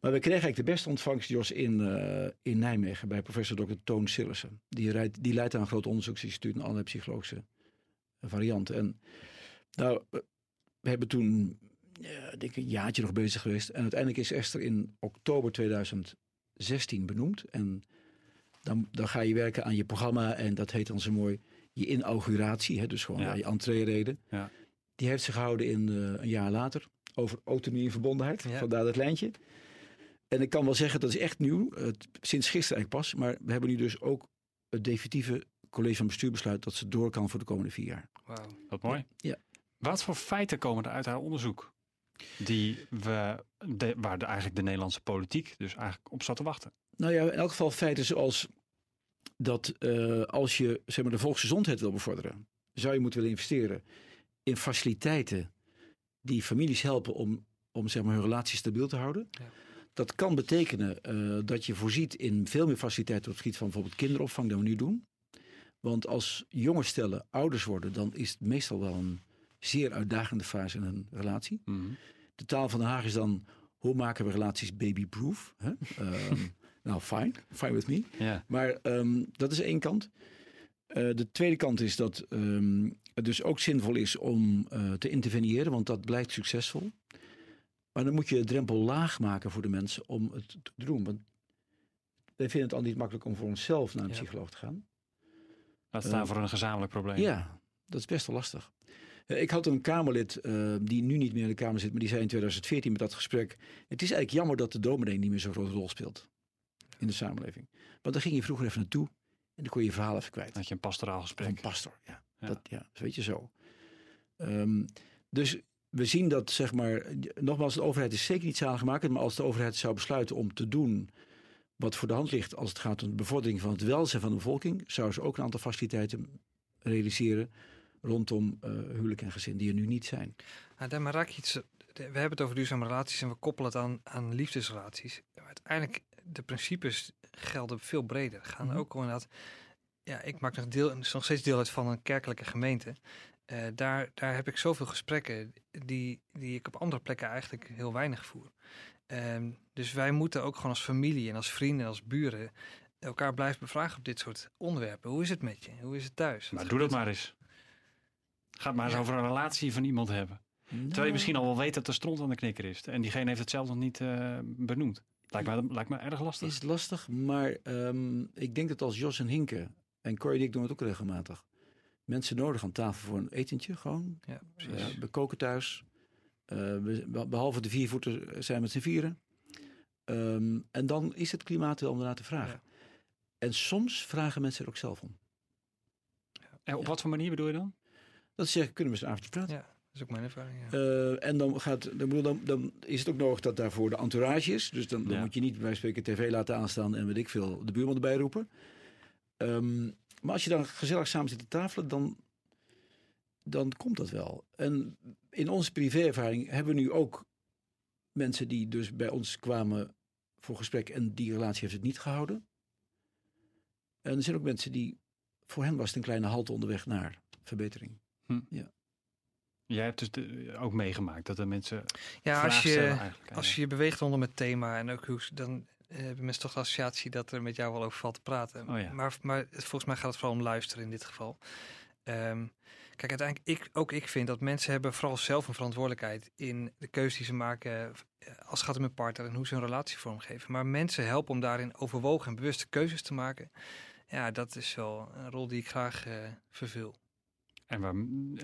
Maar we kregen eigenlijk de beste ontvangst, Jos, in, uh, in Nijmegen bij professor dokter Toon Sillessen. Die, rijdt, die leidt aan een groot onderzoeksinstituut en allerlei psychologische varianten. En nou, we hebben toen ja, denk ik, een jaartje nog bezig geweest. En uiteindelijk is Esther in oktober tweeduizend zestien benoemd. En dan, dan ga je werken aan je programma en dat heet dan zo mooi je inauguratie. Hè, dus gewoon ja. Ja, je entreereden. Ja. Die heeft ze gehouden in, uh, een jaar later over autonomie en verbondenheid. Ja. Vandaar dat lijntje. En ik kan wel zeggen, dat is echt nieuw, uh, sinds gisteren eigenlijk pas. Maar we hebben nu dus ook het definitieve college van bestuur besluit dat ze door kan voor de komende vier jaar. Wauw, wat mooi. Ja. Wat voor feiten komen er uit haar onderzoek? Die we, de, waar de, eigenlijk de Nederlandse politiek dus eigenlijk op zat te wachten. Nou ja, in elk geval feiten zoals dat uh, als je zeg maar, de volksgezondheid wil bevorderen, zou je moeten willen investeren in faciliteiten die families helpen om, om zeg maar, hun relatie stabiel te houden. Ja. Dat kan betekenen uh, dat je voorziet in veel meer faciliteiten op het gebied van bijvoorbeeld kinderopvang dan we nu doen. Want als jonge stellen ouders worden, dan is het meestal wel een zeer uitdagende fase in een relatie. Mm-hmm. De taal van Den Haag is dan, hoe maken we relaties babyproof? Hè? Um, nou, fine. Fine with me. Yeah. Maar um, dat is één kant. Uh, de tweede kant is dat um, het dus ook zinvol is om uh, te interveneren, want dat blijkt succesvol. Maar dan moet je de drempel laag maken voor de mensen om het te doen. Want wij vinden het al niet makkelijk om voor onszelf naar een ja. psycholoog te gaan. Laat staan uh, voor een gezamenlijk probleem. Ja, dat is best wel lastig. Uh, ik had een Kamerlid uh, die nu niet meer in de Kamer zit, maar die zei in tweeduizend veertien met dat gesprek: het is eigenlijk jammer dat de dominee niet meer zo'n grote rol speelt in de samenleving. Want dan ging je vroeger even naartoe en dan kon je je verhaal even kwijt. Dat je een pastoraal gesprek. Of een pastor, ja. ja. Dat, ja, weet je zo. Um, dus... We zien dat, zeg maar, nogmaals, de overheid is zeker niet zaligmakend, maar als de overheid zou besluiten om te doen wat voor de hand ligt als het gaat om de bevordering van het welzijn van de bevolking, zou ze ook een aantal faciliteiten realiseren rondom uh, huwelijk en gezin, die er nu niet zijn. Nou, daar raak je iets. We hebben het over duurzame relaties en we koppelen het aan, aan liefdesrelaties. Maar uiteindelijk, de principes gelden veel breder. Gaan mm-hmm. ook inderdaad. Ja, ik maak nog, deel, nog steeds deel uit van een kerkelijke gemeente. Uh, daar, daar heb ik zoveel gesprekken die, die ik op andere plekken eigenlijk heel weinig voer. Uh, dus wij moeten ook gewoon als familie en als vrienden en als buren elkaar blijven bevragen op dit soort onderwerpen. Hoe is het met je? Hoe is het thuis? Maar doe dat maar eens. Ga maar eens ja. over een relatie van iemand hebben. Nou. Terwijl je misschien al wel weet dat er stront aan de knikker is. En diegene heeft het zelf nog niet uh, benoemd. Lijkt me, lijkt me erg lastig. Is lastig, maar um, ik denk dat als Jos en Hinke en Corrie en ik doen het ook regelmatig. Mensen nodig aan tafel voor een etentje, gewoon. Ja, precies. Uh, we koken thuis. Uh, we, behalve de viervoeten zijn met z'n vieren. Um, en dan is het klimaat wel om daarna te vragen. Ja. En soms vragen mensen er ook zelf om. Ja. En op ja. wat voor manier bedoel je dan? Dat ze zeggen, kunnen we eens een avondje praten? Ja, dat is ook mijn ervaring. Ja. Uh, en dan, gaat, dan, dan, dan is het ook nodig dat daarvoor de entourage is. Dus dan, dan ja. moet je niet bij spreken tv laten aanstaan en weet ik veel, de buurman erbij roepen. Um, Maar als je dan gezellig samen zit te tafelen, dan, dan komt dat wel. En in onze privéervaring hebben we nu ook mensen die dus bij ons kwamen voor gesprek en die relatie heeft het niet gehouden. En er zijn ook mensen die, voor hen was het een kleine halte onderweg naar verbetering. Hm. Ja. Jij hebt dus de, ook meegemaakt dat er mensen ja, als je, als je je beweegt onder het thema en ook hoe dan hebben mensen toch de associatie dat er met jou wel over valt te praten. Oh ja. maar, maar volgens mij gaat het vooral om luisteren in dit geval. Um, kijk, uiteindelijk, ik, ook ik vind dat mensen hebben vooral zelf een verantwoordelijkheid in de keuze die ze maken als het gaat om hun partner en hoe ze hun relatie vormgeven. Maar mensen helpen om daarin overwogen en bewuste keuzes te maken. Ja, dat is wel een rol die ik graag uh, vervul. En, waar,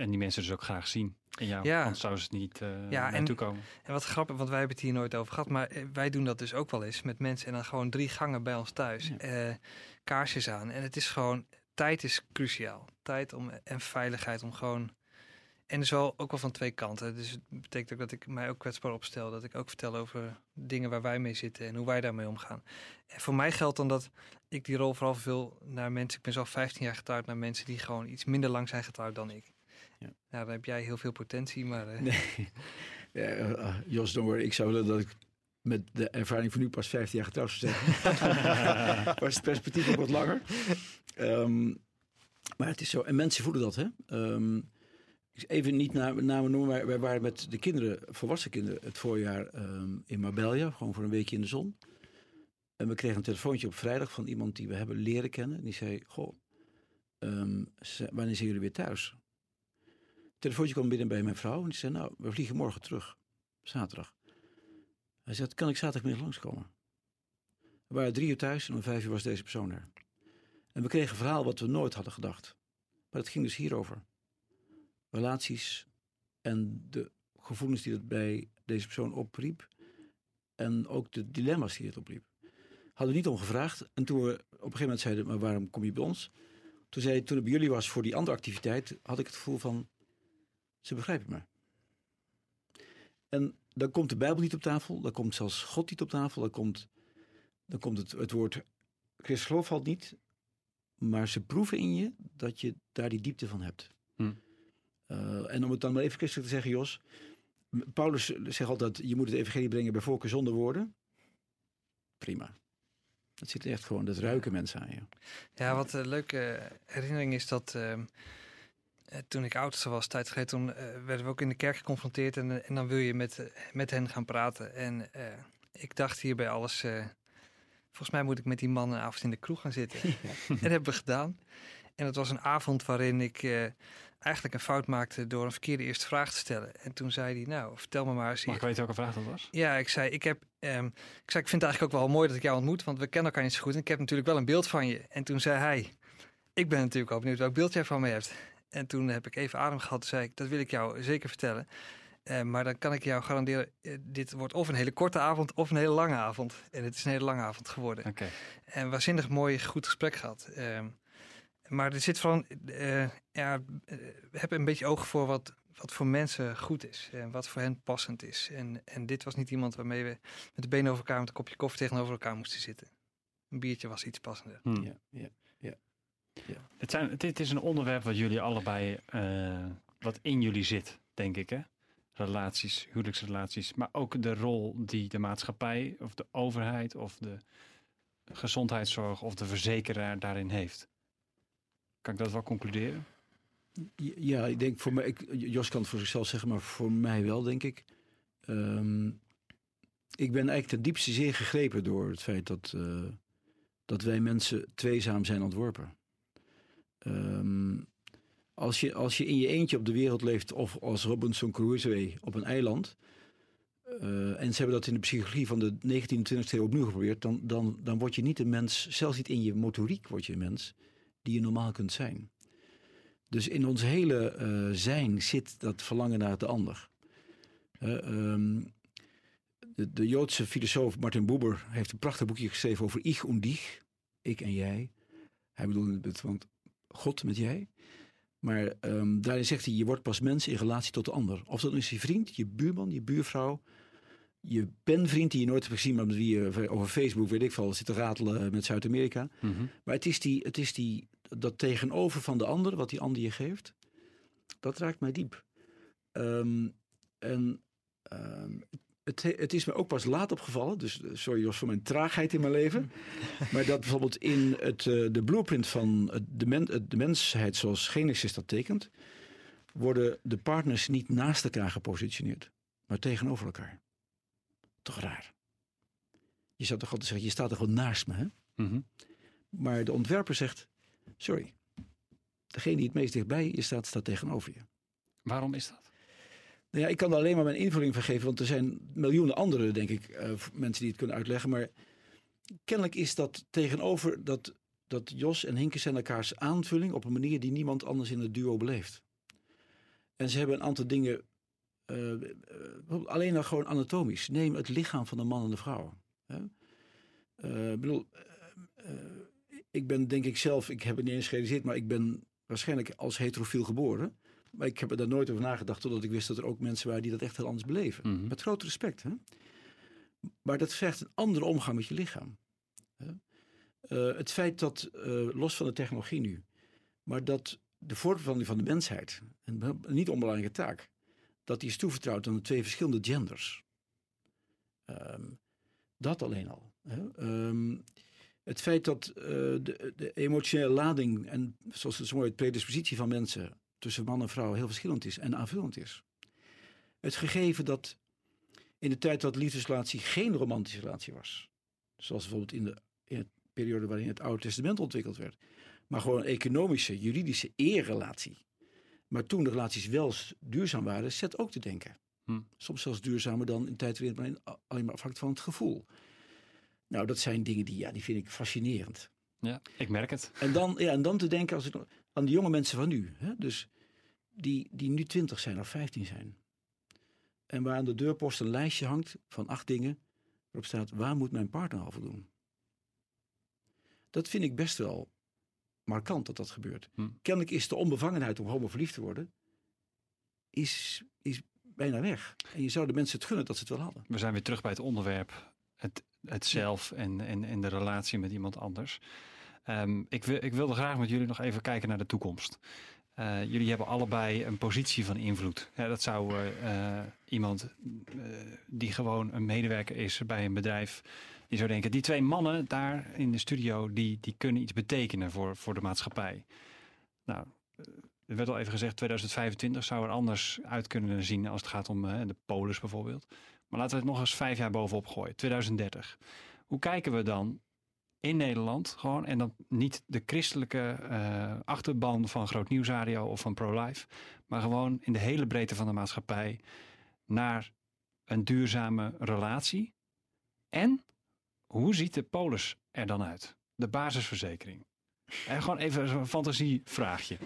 en die mensen dus ook graag zien. En ja, ja, want zou ze het niet uh, ja, naartoe komen. En wat grappig, want wij hebben het hier nooit over gehad. Maar wij doen dat dus ook wel eens met mensen. En dan gewoon drie gangen bij ons thuis. Ja. Uh, kaarsjes aan. En het is gewoon, tijd is cruciaal. Tijd om en veiligheid om gewoon... En dus wel ook wel van twee kanten. Dus het betekent ook dat ik mij ook kwetsbaar opstel. Dat ik ook vertel over dingen waar wij mee zitten en hoe wij daarmee omgaan. En voor mij geldt dan dat ik die rol vooral veel naar mensen... Ik ben zelf vijftien jaar getrouwd, naar mensen die gewoon iets minder lang zijn getrouwd dan ik. Ja. Nou, dan heb jij heel veel potentie, maar... Uh... Nee. Ja, uh, Jos, don't worry. Ik zou willen dat ik met de ervaring van nu pas vijftien jaar getrouwd zou zijn. Was het perspectief ook wat langer. Um, maar het is zo. En mensen voelen dat, hè? Um, Even niet namen noemen, maar wij waren met de kinderen, volwassen kinderen, het voorjaar um, in Marbella, gewoon voor een weekje in de zon. En we kregen een telefoontje op vrijdag van iemand die we hebben leren kennen. En die zei, goh, um, ze, wanneer zijn jullie weer thuis? Het telefoontje kwam binnen bij mijn vrouw en die zei, nou, we vliegen morgen terug, zaterdag. Hij zei, kan ik zaterdagmiddag langskomen? We waren drie uur thuis en om vijf uur was deze persoon er. En we kregen een verhaal wat we nooit hadden gedacht. Maar het ging dus hierover. Relaties en de gevoelens die het bij deze persoon opriep. En ook de dilemma's die het opriep. Hadden we niet om gevraagd. En toen we op een gegeven moment zeiden, maar waarom kom je bij ons? Toen zei toen het bij jullie was voor die andere activiteit, had ik het gevoel van, ze begrijpen me. En dan komt de Bijbel niet op tafel. Dan komt zelfs God niet op tafel. Dan komt, dan komt het, het woord Christus geloof valt niet. Maar ze proeven in je dat je daar die diepte van hebt. Hm. Uh, en om het dan maar even christelijk te zeggen, Jos. Paulus zegt altijd, je moet het evangelie brengen bij voorkeur zonder woorden. Prima. Dat zit echt gewoon, dat ruiken mensen aan je. Ja, wat een leuke herinnering is dat... Uh, toen ik oudste was, tijd geleden, toen uh, werden we ook in de kerk geconfronteerd. En, en dan wil je met, met hen gaan praten. En uh, ik dacht hierbij alles... Uh, volgens mij moet ik met die man een avond in de kroeg gaan zitten. Ja. En dat hebben we gedaan. En dat was een avond waarin ik uh, eigenlijk een fout maakte door een verkeerde eerste vraag te stellen. En toen zei hij, nou, vertel me maar eens. Mag ik weten welke vraag dat was? Ja, ik zei, ik, heb, um, ik zei, ik vind het eigenlijk ook wel mooi dat ik jou ontmoet, want we kennen elkaar niet zo goed. En ik heb natuurlijk wel een beeld van je. En toen zei hij, ik ben natuurlijk ook benieuwd welk beeld jij van me hebt. En toen heb ik even adem gehad, zei ik, dat wil ik jou zeker vertellen. Uh, maar dan kan ik jou garanderen, uh, dit wordt of een hele korte avond of een hele lange avond. En het is een hele lange avond geworden. Okay. En waanzinnig mooi, goed gesprek gehad. Um, Maar er zit van, uh, ja, uh, heb een beetje oog voor wat, wat voor mensen goed is. En wat voor hen passend is. En, en dit was niet iemand waarmee we met de benen over elkaar, met een kopje koffie tegenover elkaar moesten zitten. Een biertje was iets passender. Hmm. Ja, ja, ja, ja. Het zijn, dit is een onderwerp wat jullie allebei, uh, wat in jullie zit, denk ik, hè? Relaties, huwelijksrelaties. Maar ook de rol die de maatschappij of de overheid of de gezondheidszorg of de verzekeraar daarin heeft. Kan ik dat wel concluderen? Ja, ik denk voor mij... Ik, Jos kan het voor zichzelf zeggen, maar voor mij wel, denk ik. Um, ik ben eigenlijk ten diepste zeer gegrepen door het feit dat, uh, dat wij mensen tweezaam zijn ontworpen. Um, als, je, als je in je eentje op de wereld leeft, of als Robinson Crusoe op een eiland... Uh, en ze hebben dat in de psychologie van de negentiende en twintigste eeuw opnieuw geprobeerd... Dan, dan, dan word je niet een mens, zelfs niet in je motoriek word je een mens... die je normaal kunt zijn. Dus in ons hele uh, zijn zit dat verlangen naar de ander. Uh, um, de, de Joodse filosoof Martin Buber heeft een prachtig boekje geschreven over ich und dich. Ik en jij. Hij bedoelde het, want God met jij. Maar um, daarin zegt hij, je wordt pas mens in relatie tot de ander. Of dat is je vriend, je buurman, je buurvrouw... Je penvriend die je nooit hebt gezien, maar met wie je over Facebook, weet ik veel, zit te ratelen met Zuid-Amerika. Mm-hmm. Maar het is, die, het is die, dat tegenover van de ander, wat die ander je geeft, dat raakt mij diep. Um, en um, het, het is me ook pas laat opgevallen, dus sorry Jos voor mijn traagheid in mijn leven. Maar dat bijvoorbeeld in het, uh, de blueprint van de, men, de mensheid, zoals Genesis dat tekent, worden de partners niet naast elkaar gepositioneerd, maar tegenover elkaar. Toch raar. Je zou toch altijd zeggen, je staat er gewoon naast me. Hè? Mm-hmm. Maar de ontwerper zegt, sorry. Degene die het meest dichtbij je staat, staat tegenover je. Waarom is dat? Nou ja, ik kan er alleen maar mijn invulling van geven. Want er zijn miljoenen andere, denk ik, uh, mensen die het kunnen uitleggen. Maar kennelijk is dat tegenover dat, dat Jos en Hinke zijn elkaars aanvulling... op een manier die niemand anders in het duo beleeft. En ze hebben een aantal dingen... Uh, uh, alleen dan gewoon anatomisch. Neem het lichaam van de man en de vrouw. Hè? Uh, bedoel, uh, uh, ik ben denk ik zelf, ik heb het niet eens gerealiseerd, maar ik ben waarschijnlijk als heterofiel geboren. Maar ik heb er daar nooit over nagedacht, totdat ik wist dat er ook mensen waren die dat echt heel anders beleven. Mm-hmm. Met groot respect. Hè? Maar dat vergt een andere omgang met je lichaam. Hè? Uh, het feit dat, uh, los van de technologie nu, maar dat de voortplanting van de mensheid, een niet onbelangrijke taak, dat die is toevertrouwd aan de twee verschillende genders. Um, dat alleen al. Hè? Um, het feit dat uh, de, de emotionele lading en, zoals het zo mooi, de predispositie van mensen tussen man en vrouw heel verschillend is en aanvullend is. Het gegeven dat in de tijd dat liefdesrelatie geen romantische relatie was, zoals bijvoorbeeld in de, in de periode waarin het Oude Testament ontwikkeld werd, maar gewoon een economische, juridische eerrelatie. Maar toen de relaties wel duurzaam waren, zet ook te denken. Hm. Soms zelfs duurzamer dan in de tijd waarin het alleen maar afhangt van het gevoel. Nou, dat zijn dingen die, ja, die vind ik fascinerend. Ja, ik merk het. En dan, ja, en dan te denken als ik, aan de jonge mensen van nu. Hè? Dus die, die nu twintig zijn of vijftien zijn. En waar aan de deurpost een lijstje hangt van acht dingen waarop staat: waar moet mijn partner al voldoen? Dat vind ik best wel markant dat dat gebeurt. Hm. Kennelijk is de onbevangenheid om homo verliefd te worden is, is bijna weg. En je zou de mensen het gunnen dat ze het wel hadden. We zijn weer terug bij het onderwerp. Het, het zelf en, en, en de relatie met iemand anders. Um, ik, wil, ik wilde graag met jullie nog even kijken naar de toekomst. Uh, jullie hebben allebei een positie van invloed. Ja, dat zou uh, uh, iemand uh, die gewoon een medewerker is bij een bedrijf, die zou denken, die twee mannen daar in de studio, die, die kunnen iets betekenen voor, voor de maatschappij. Nou, er werd al even gezegd, tweeduizend vijfentwintig zou er anders uit kunnen zien als het gaat om uh, de polis bijvoorbeeld. Maar laten we het nog eens vijf jaar bovenop gooien. tweeduizend dertig. Hoe kijken we dan in Nederland gewoon, en dan niet de christelijke uh, achterban van Groot Nieuws Radio of van ProLife, maar gewoon in de hele breedte van de maatschappij naar een duurzame relatie? En hoe ziet de polis er dan uit? De basisverzekering. En gewoon even zo'n fantasievraagje.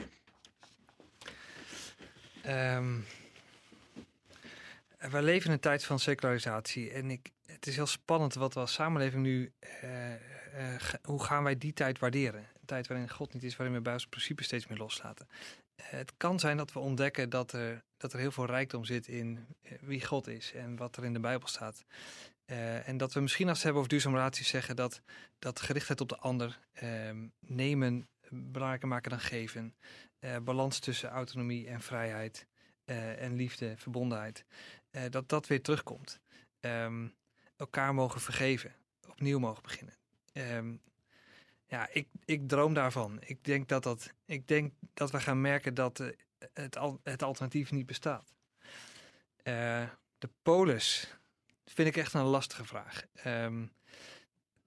Um... We leven in een tijd van secularisatie en ik, het is heel spannend wat we als samenleving nu, uh, uh, ga, hoe gaan wij die tijd waarderen? Een tijd waarin God niet is, waarin we Bijbelse principes steeds meer loslaten. Uh, het kan zijn dat we ontdekken dat er, dat er heel veel rijkdom zit in uh, wie God is en wat er in de Bijbel staat. Uh, en dat we misschien als we het hebben over duurzame relaties zeggen dat, dat gerichtheid op de ander, uh, nemen belangrijker maken dan geven. Uh, balans tussen autonomie en vrijheid. Uh, en liefde, verbondenheid, uh, dat dat weer terugkomt. Um, elkaar mogen vergeven, opnieuw mogen beginnen. Um, ja, ik, ik droom daarvan. Ik denk dat, dat, ik denk dat we gaan merken dat uh, het, al, het alternatief niet bestaat. Uh, de polis vind ik echt een lastige vraag. Um,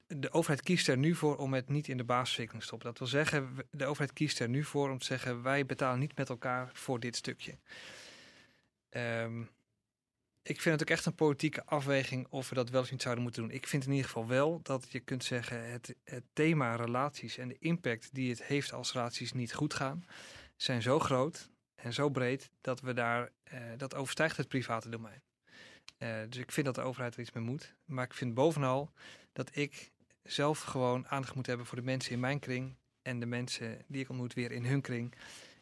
de overheid kiest er nu voor om het niet in de basisverzekering te stoppen. Dat wil zeggen, de overheid kiest er nu voor om te zeggen, wij betalen niet met elkaar voor dit stukje. Um, ik vind het ook echt een politieke afweging of we dat wel of niet zouden moeten doen. Ik vind in ieder geval wel dat je kunt zeggen, het, het thema relaties en de impact die het heeft als relaties niet goed gaan, zijn zo groot en zo breed dat we daar, uh, dat overstijgt het private domein. Uh, dus ik vind dat de overheid er iets mee moet. Maar ik vind bovenal dat ik zelf gewoon aandacht moet hebben voor de mensen in mijn kring en de mensen die ik ontmoet weer in hun kring.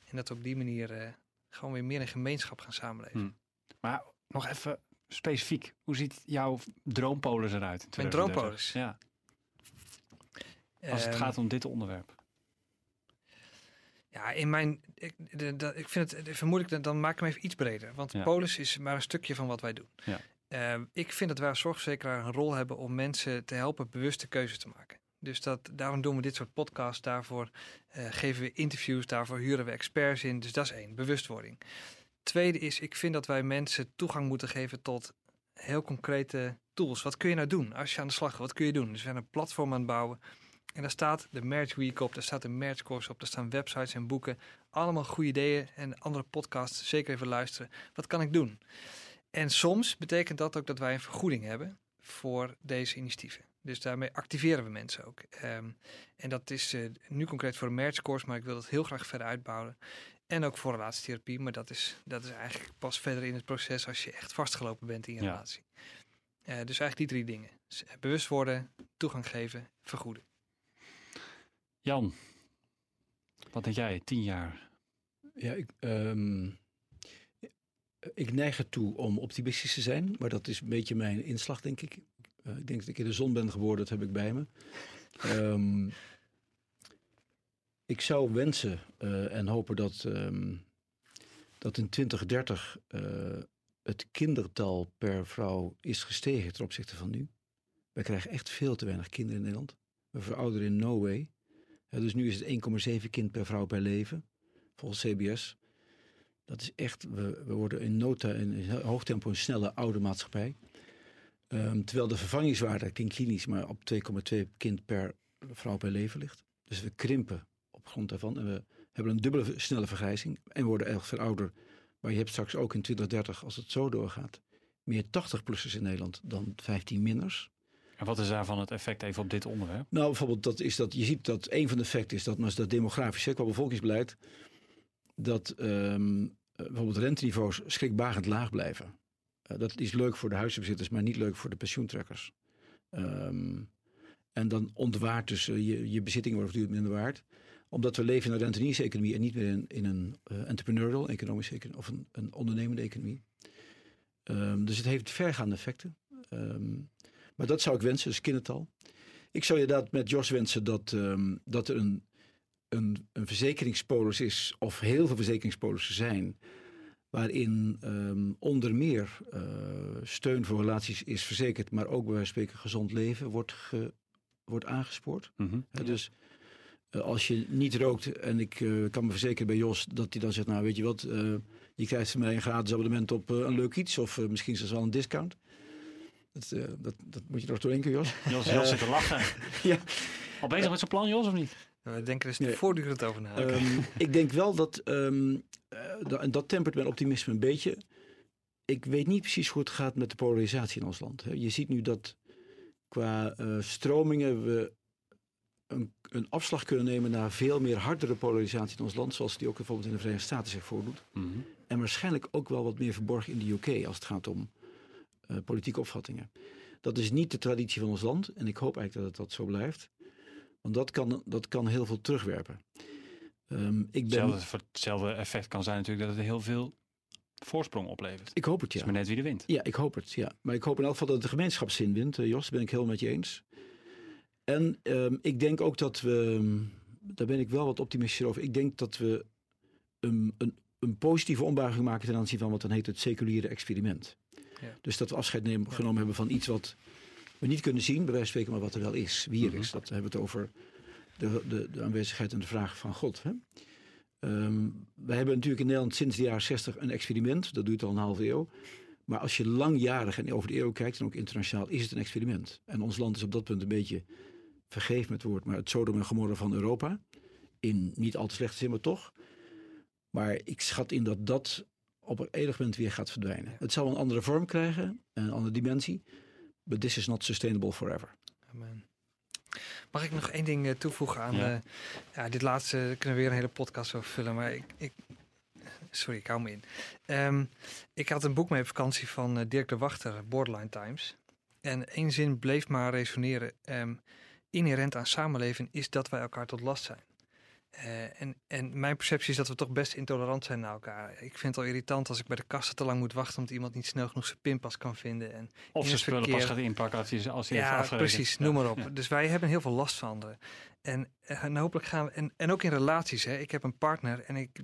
En dat we op die manier... Uh, gewoon weer meer een gemeenschap gaan samenleven. Hmm. Maar nog even specifiek. Hoe ziet jouw droompolis eruit? Mijn droompolis? Ja. Als um, het gaat om dit onderwerp. Ja, in mijn... Ik, de, de, ik vind het vermoedelijk, dan, dan maak ik hem even iets breder. Want ja. Polis is maar een stukje van wat wij doen. Ja. Uh, ik vind dat wij als zorgverzekeraar een rol hebben om mensen te helpen bewuste keuzes te maken. Dus dat, daarom doen we dit soort podcasts, daarvoor uh, geven we interviews, daarvoor huren we experts in. Dus dat is één, bewustwording. Tweede is, ik vind dat wij mensen toegang moeten geven tot heel concrete tools. Wat kun je nou doen als je aan de slag gaat? Wat kun je doen? Dus we zijn een platform aan het bouwen en daar staat de Marriage Week op, daar staat de Marriage Course op, daar staan websites en boeken. Allemaal goede ideeën en andere podcasts, zeker even luisteren. Wat kan ik doen? En soms betekent dat ook dat wij een vergoeding hebben voor deze initiatieven. Dus daarmee activeren we mensen ook. Um, en dat is uh, nu concreet voor een marriage course, maar ik wil dat heel graag verder uitbouwen. En ook voor relatietherapie, maar dat is, dat is eigenlijk pas verder in het proces als je echt vastgelopen bent in je ja. relatie. Uh, dus eigenlijk die drie dingen. Dus bewust worden, toegang geven, vergoeden. Jan, wat denk jij? Tien jaar? Ja, ik, um, Ik neig ertoe om optimistisch te zijn, maar dat is een beetje mijn inslag, denk ik. Uh, ik denk dat ik in de zon ben geboren, dat heb ik bij me. Um, ik zou wensen uh, en hopen dat, um, dat in twintig dertig uh, het kindertal per vrouw is gestegen ten opzichte van nu. Wij krijgen echt veel te weinig kinderen in Nederland. We verouderen in no way. Uh, dus nu is het één komma zeven kind per vrouw per leven, volgens C B S. Dat is echt, we, we worden in nota, in hoog tempo een snelle oude maatschappij. Um, terwijl de vervangingswaarde, ik denk klinisch, maar op twee komma twee kind per vrouw per leven ligt. Dus we krimpen op grond daarvan. En we hebben een dubbele snelle vergrijzing en worden erg veel ouder. Maar je hebt straks ook in twintig dertig, als het zo doorgaat, meer tachtig-plussers in Nederland dan vijftien-minners. En wat is daarvan het effect even op dit onderwerp? Nou, bijvoorbeeld, dat is dat, je ziet dat een van de effecten is dat, maar dat demografische, qua bevolkingsbeleid, dat um, bijvoorbeeld renteniveaus schrikbarend laag blijven. Uh, dat is leuk voor de huizenbezitters, maar niet leuk voor de pensioentrekkers. Um, en dan ontwaart dus uh, je, je bezittingen worden voortdurend minder waard. Omdat we leven in een rentenierseconomie en niet meer in, in een uh, entrepreneurial economische economie of een, een ondernemende economie. Um, dus het heeft vergaande effecten. Um, maar dat zou ik wensen, dus kindertal. Ik zou inderdaad met Jos wensen dat, um, dat er een Een, een verzekeringspolis is, of heel veel verzekeringspolissen zijn, waarin um, onder meer uh, steun voor relaties is verzekerd, maar ook bij wijze van spreken gezond leven wordt, ge, wordt aangespoord. Mm-hmm. He, dus uh, als je niet rookt, en ik uh, kan me verzekeren bij Jos dat hij dan zegt, nou weet je wat, uh, je krijgt van mij een gratis abonnement op uh, een leuk iets, of uh, misschien zelfs wel een discount. Dat, uh, dat, dat moet je nog doorheen kunnen, Jos. Jos uh, zit te lachen. Ja. Al bezig uh, met zijn plan, Jos, of niet? We denken dus nee. voortdurend over na. Um, ik denk wel dat, um, uh, dat tempert mijn optimisme een beetje. Ik weet niet precies hoe het gaat met de polarisatie in ons land. Je ziet nu dat qua uh, stromingen we een, een afslag kunnen nemen naar veel meer hardere polarisatie in ons land, zoals die ook bijvoorbeeld in de Verenigde Staten zich voordoet. Mm-hmm. En waarschijnlijk ook wel wat meer verborgen in de U K als het gaat om uh, politieke opvattingen. Dat is niet de traditie van ons land en ik hoop eigenlijk dat het dat zo blijft. Want dat kan, dat kan heel veel terugwerpen. Um, ik ben... Zelfde, hetzelfde effect kan zijn natuurlijk dat het heel veel voorsprong oplevert. Ik hoop het, ja. Het is maar net wie er wint. Ja, ik hoop het, ja. Maar ik hoop in elk geval dat de gemeenschapszin wint. Uh, Jos, daar ben ik heel met je eens. En um, ik denk ook dat we... Daar ben ik wel wat optimistischer over. Ik denk dat we een, een, een positieve ombuiging maken ten aanzien van wat dan heet het seculiere experiment. Ja. Dus dat we afscheid nemen, ja. genomen hebben van iets wat we niet kunnen zien, bij wijze van spreken, maar wat er wel is, wie er is. Dat hebben we het over de, de, de aanwezigheid en de vraag van God. Hè? Um, wij hebben natuurlijk in Nederland sinds de jaren zestig een experiment. Dat duurt al een halve eeuw. Maar als je langjarig en over de eeuw kijkt, en ook internationaal, is het een experiment. En ons land is op dat punt een beetje, vergeef me het woord, maar het Sodom en Gomorra van Europa. In niet al te slechte zin, maar toch. Maar ik schat in dat dat op een enig moment weer gaat verdwijnen. Het zal een andere vorm krijgen, een andere dimensie. But this is not sustainable forever. Amen. Mag ik nog één ding toevoegen aan... Ja. Uh, ja, dit laatste kunnen we weer een hele podcast over vullen, maar ik... ik sorry, ik hou me in. Um, ik had een boek mee op vakantie van uh, Dirk de Wachter, Borderline Times. En één zin bleef maar resoneren. Um, inherent aan samenleven is dat wij elkaar tot last zijn. Uh, en, en mijn perceptie is dat we toch best intolerant zijn naar elkaar. Ik vind het al irritant als ik bij de kassa te lang moet wachten, omdat iemand niet snel genoeg zijn pinpas kan vinden. En of zijn spullen verkeer... pas gaat inpakken als hij, als hij ja, heeft afgereden. Precies, noem maar op. Ja. Dus wij hebben heel veel last van anderen. En, en hopelijk gaan we... En, en ook in relaties. Hè. Ik heb een partner en ik...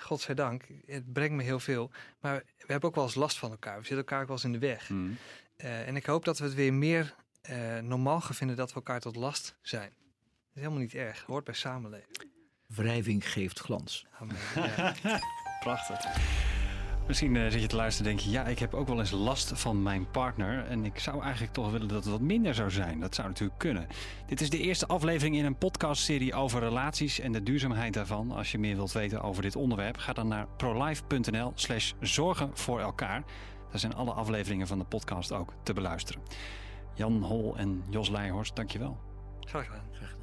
Godzijdank, het brengt me heel veel. Maar we hebben ook wel eens last van elkaar. We zitten elkaar ook wel eens in de weg. Mm. Uh, en ik hoop dat we het weer meer uh, normaal gaan vinden dat we elkaar tot last zijn. Dat is helemaal niet erg. Hoort bij samenleven. Wrijving geeft glans. Amen, ja. Prachtig. Misschien uh, zit je te luisteren en denk je, ja, ik heb ook wel eens last van mijn partner. En ik zou eigenlijk toch willen dat het wat minder zou zijn. Dat zou natuurlijk kunnen. Dit is de eerste aflevering in een podcastserie over relaties en de duurzaamheid daarvan. Als je meer wilt weten over dit onderwerp, ga dan naar prolife.nl slash zorgen voor elkaar. Daar zijn alle afleveringen van de podcast ook te beluisteren. Jan Hol en Jos Leijhorst, dankjewel. Graag gedaan. Graag gedaan.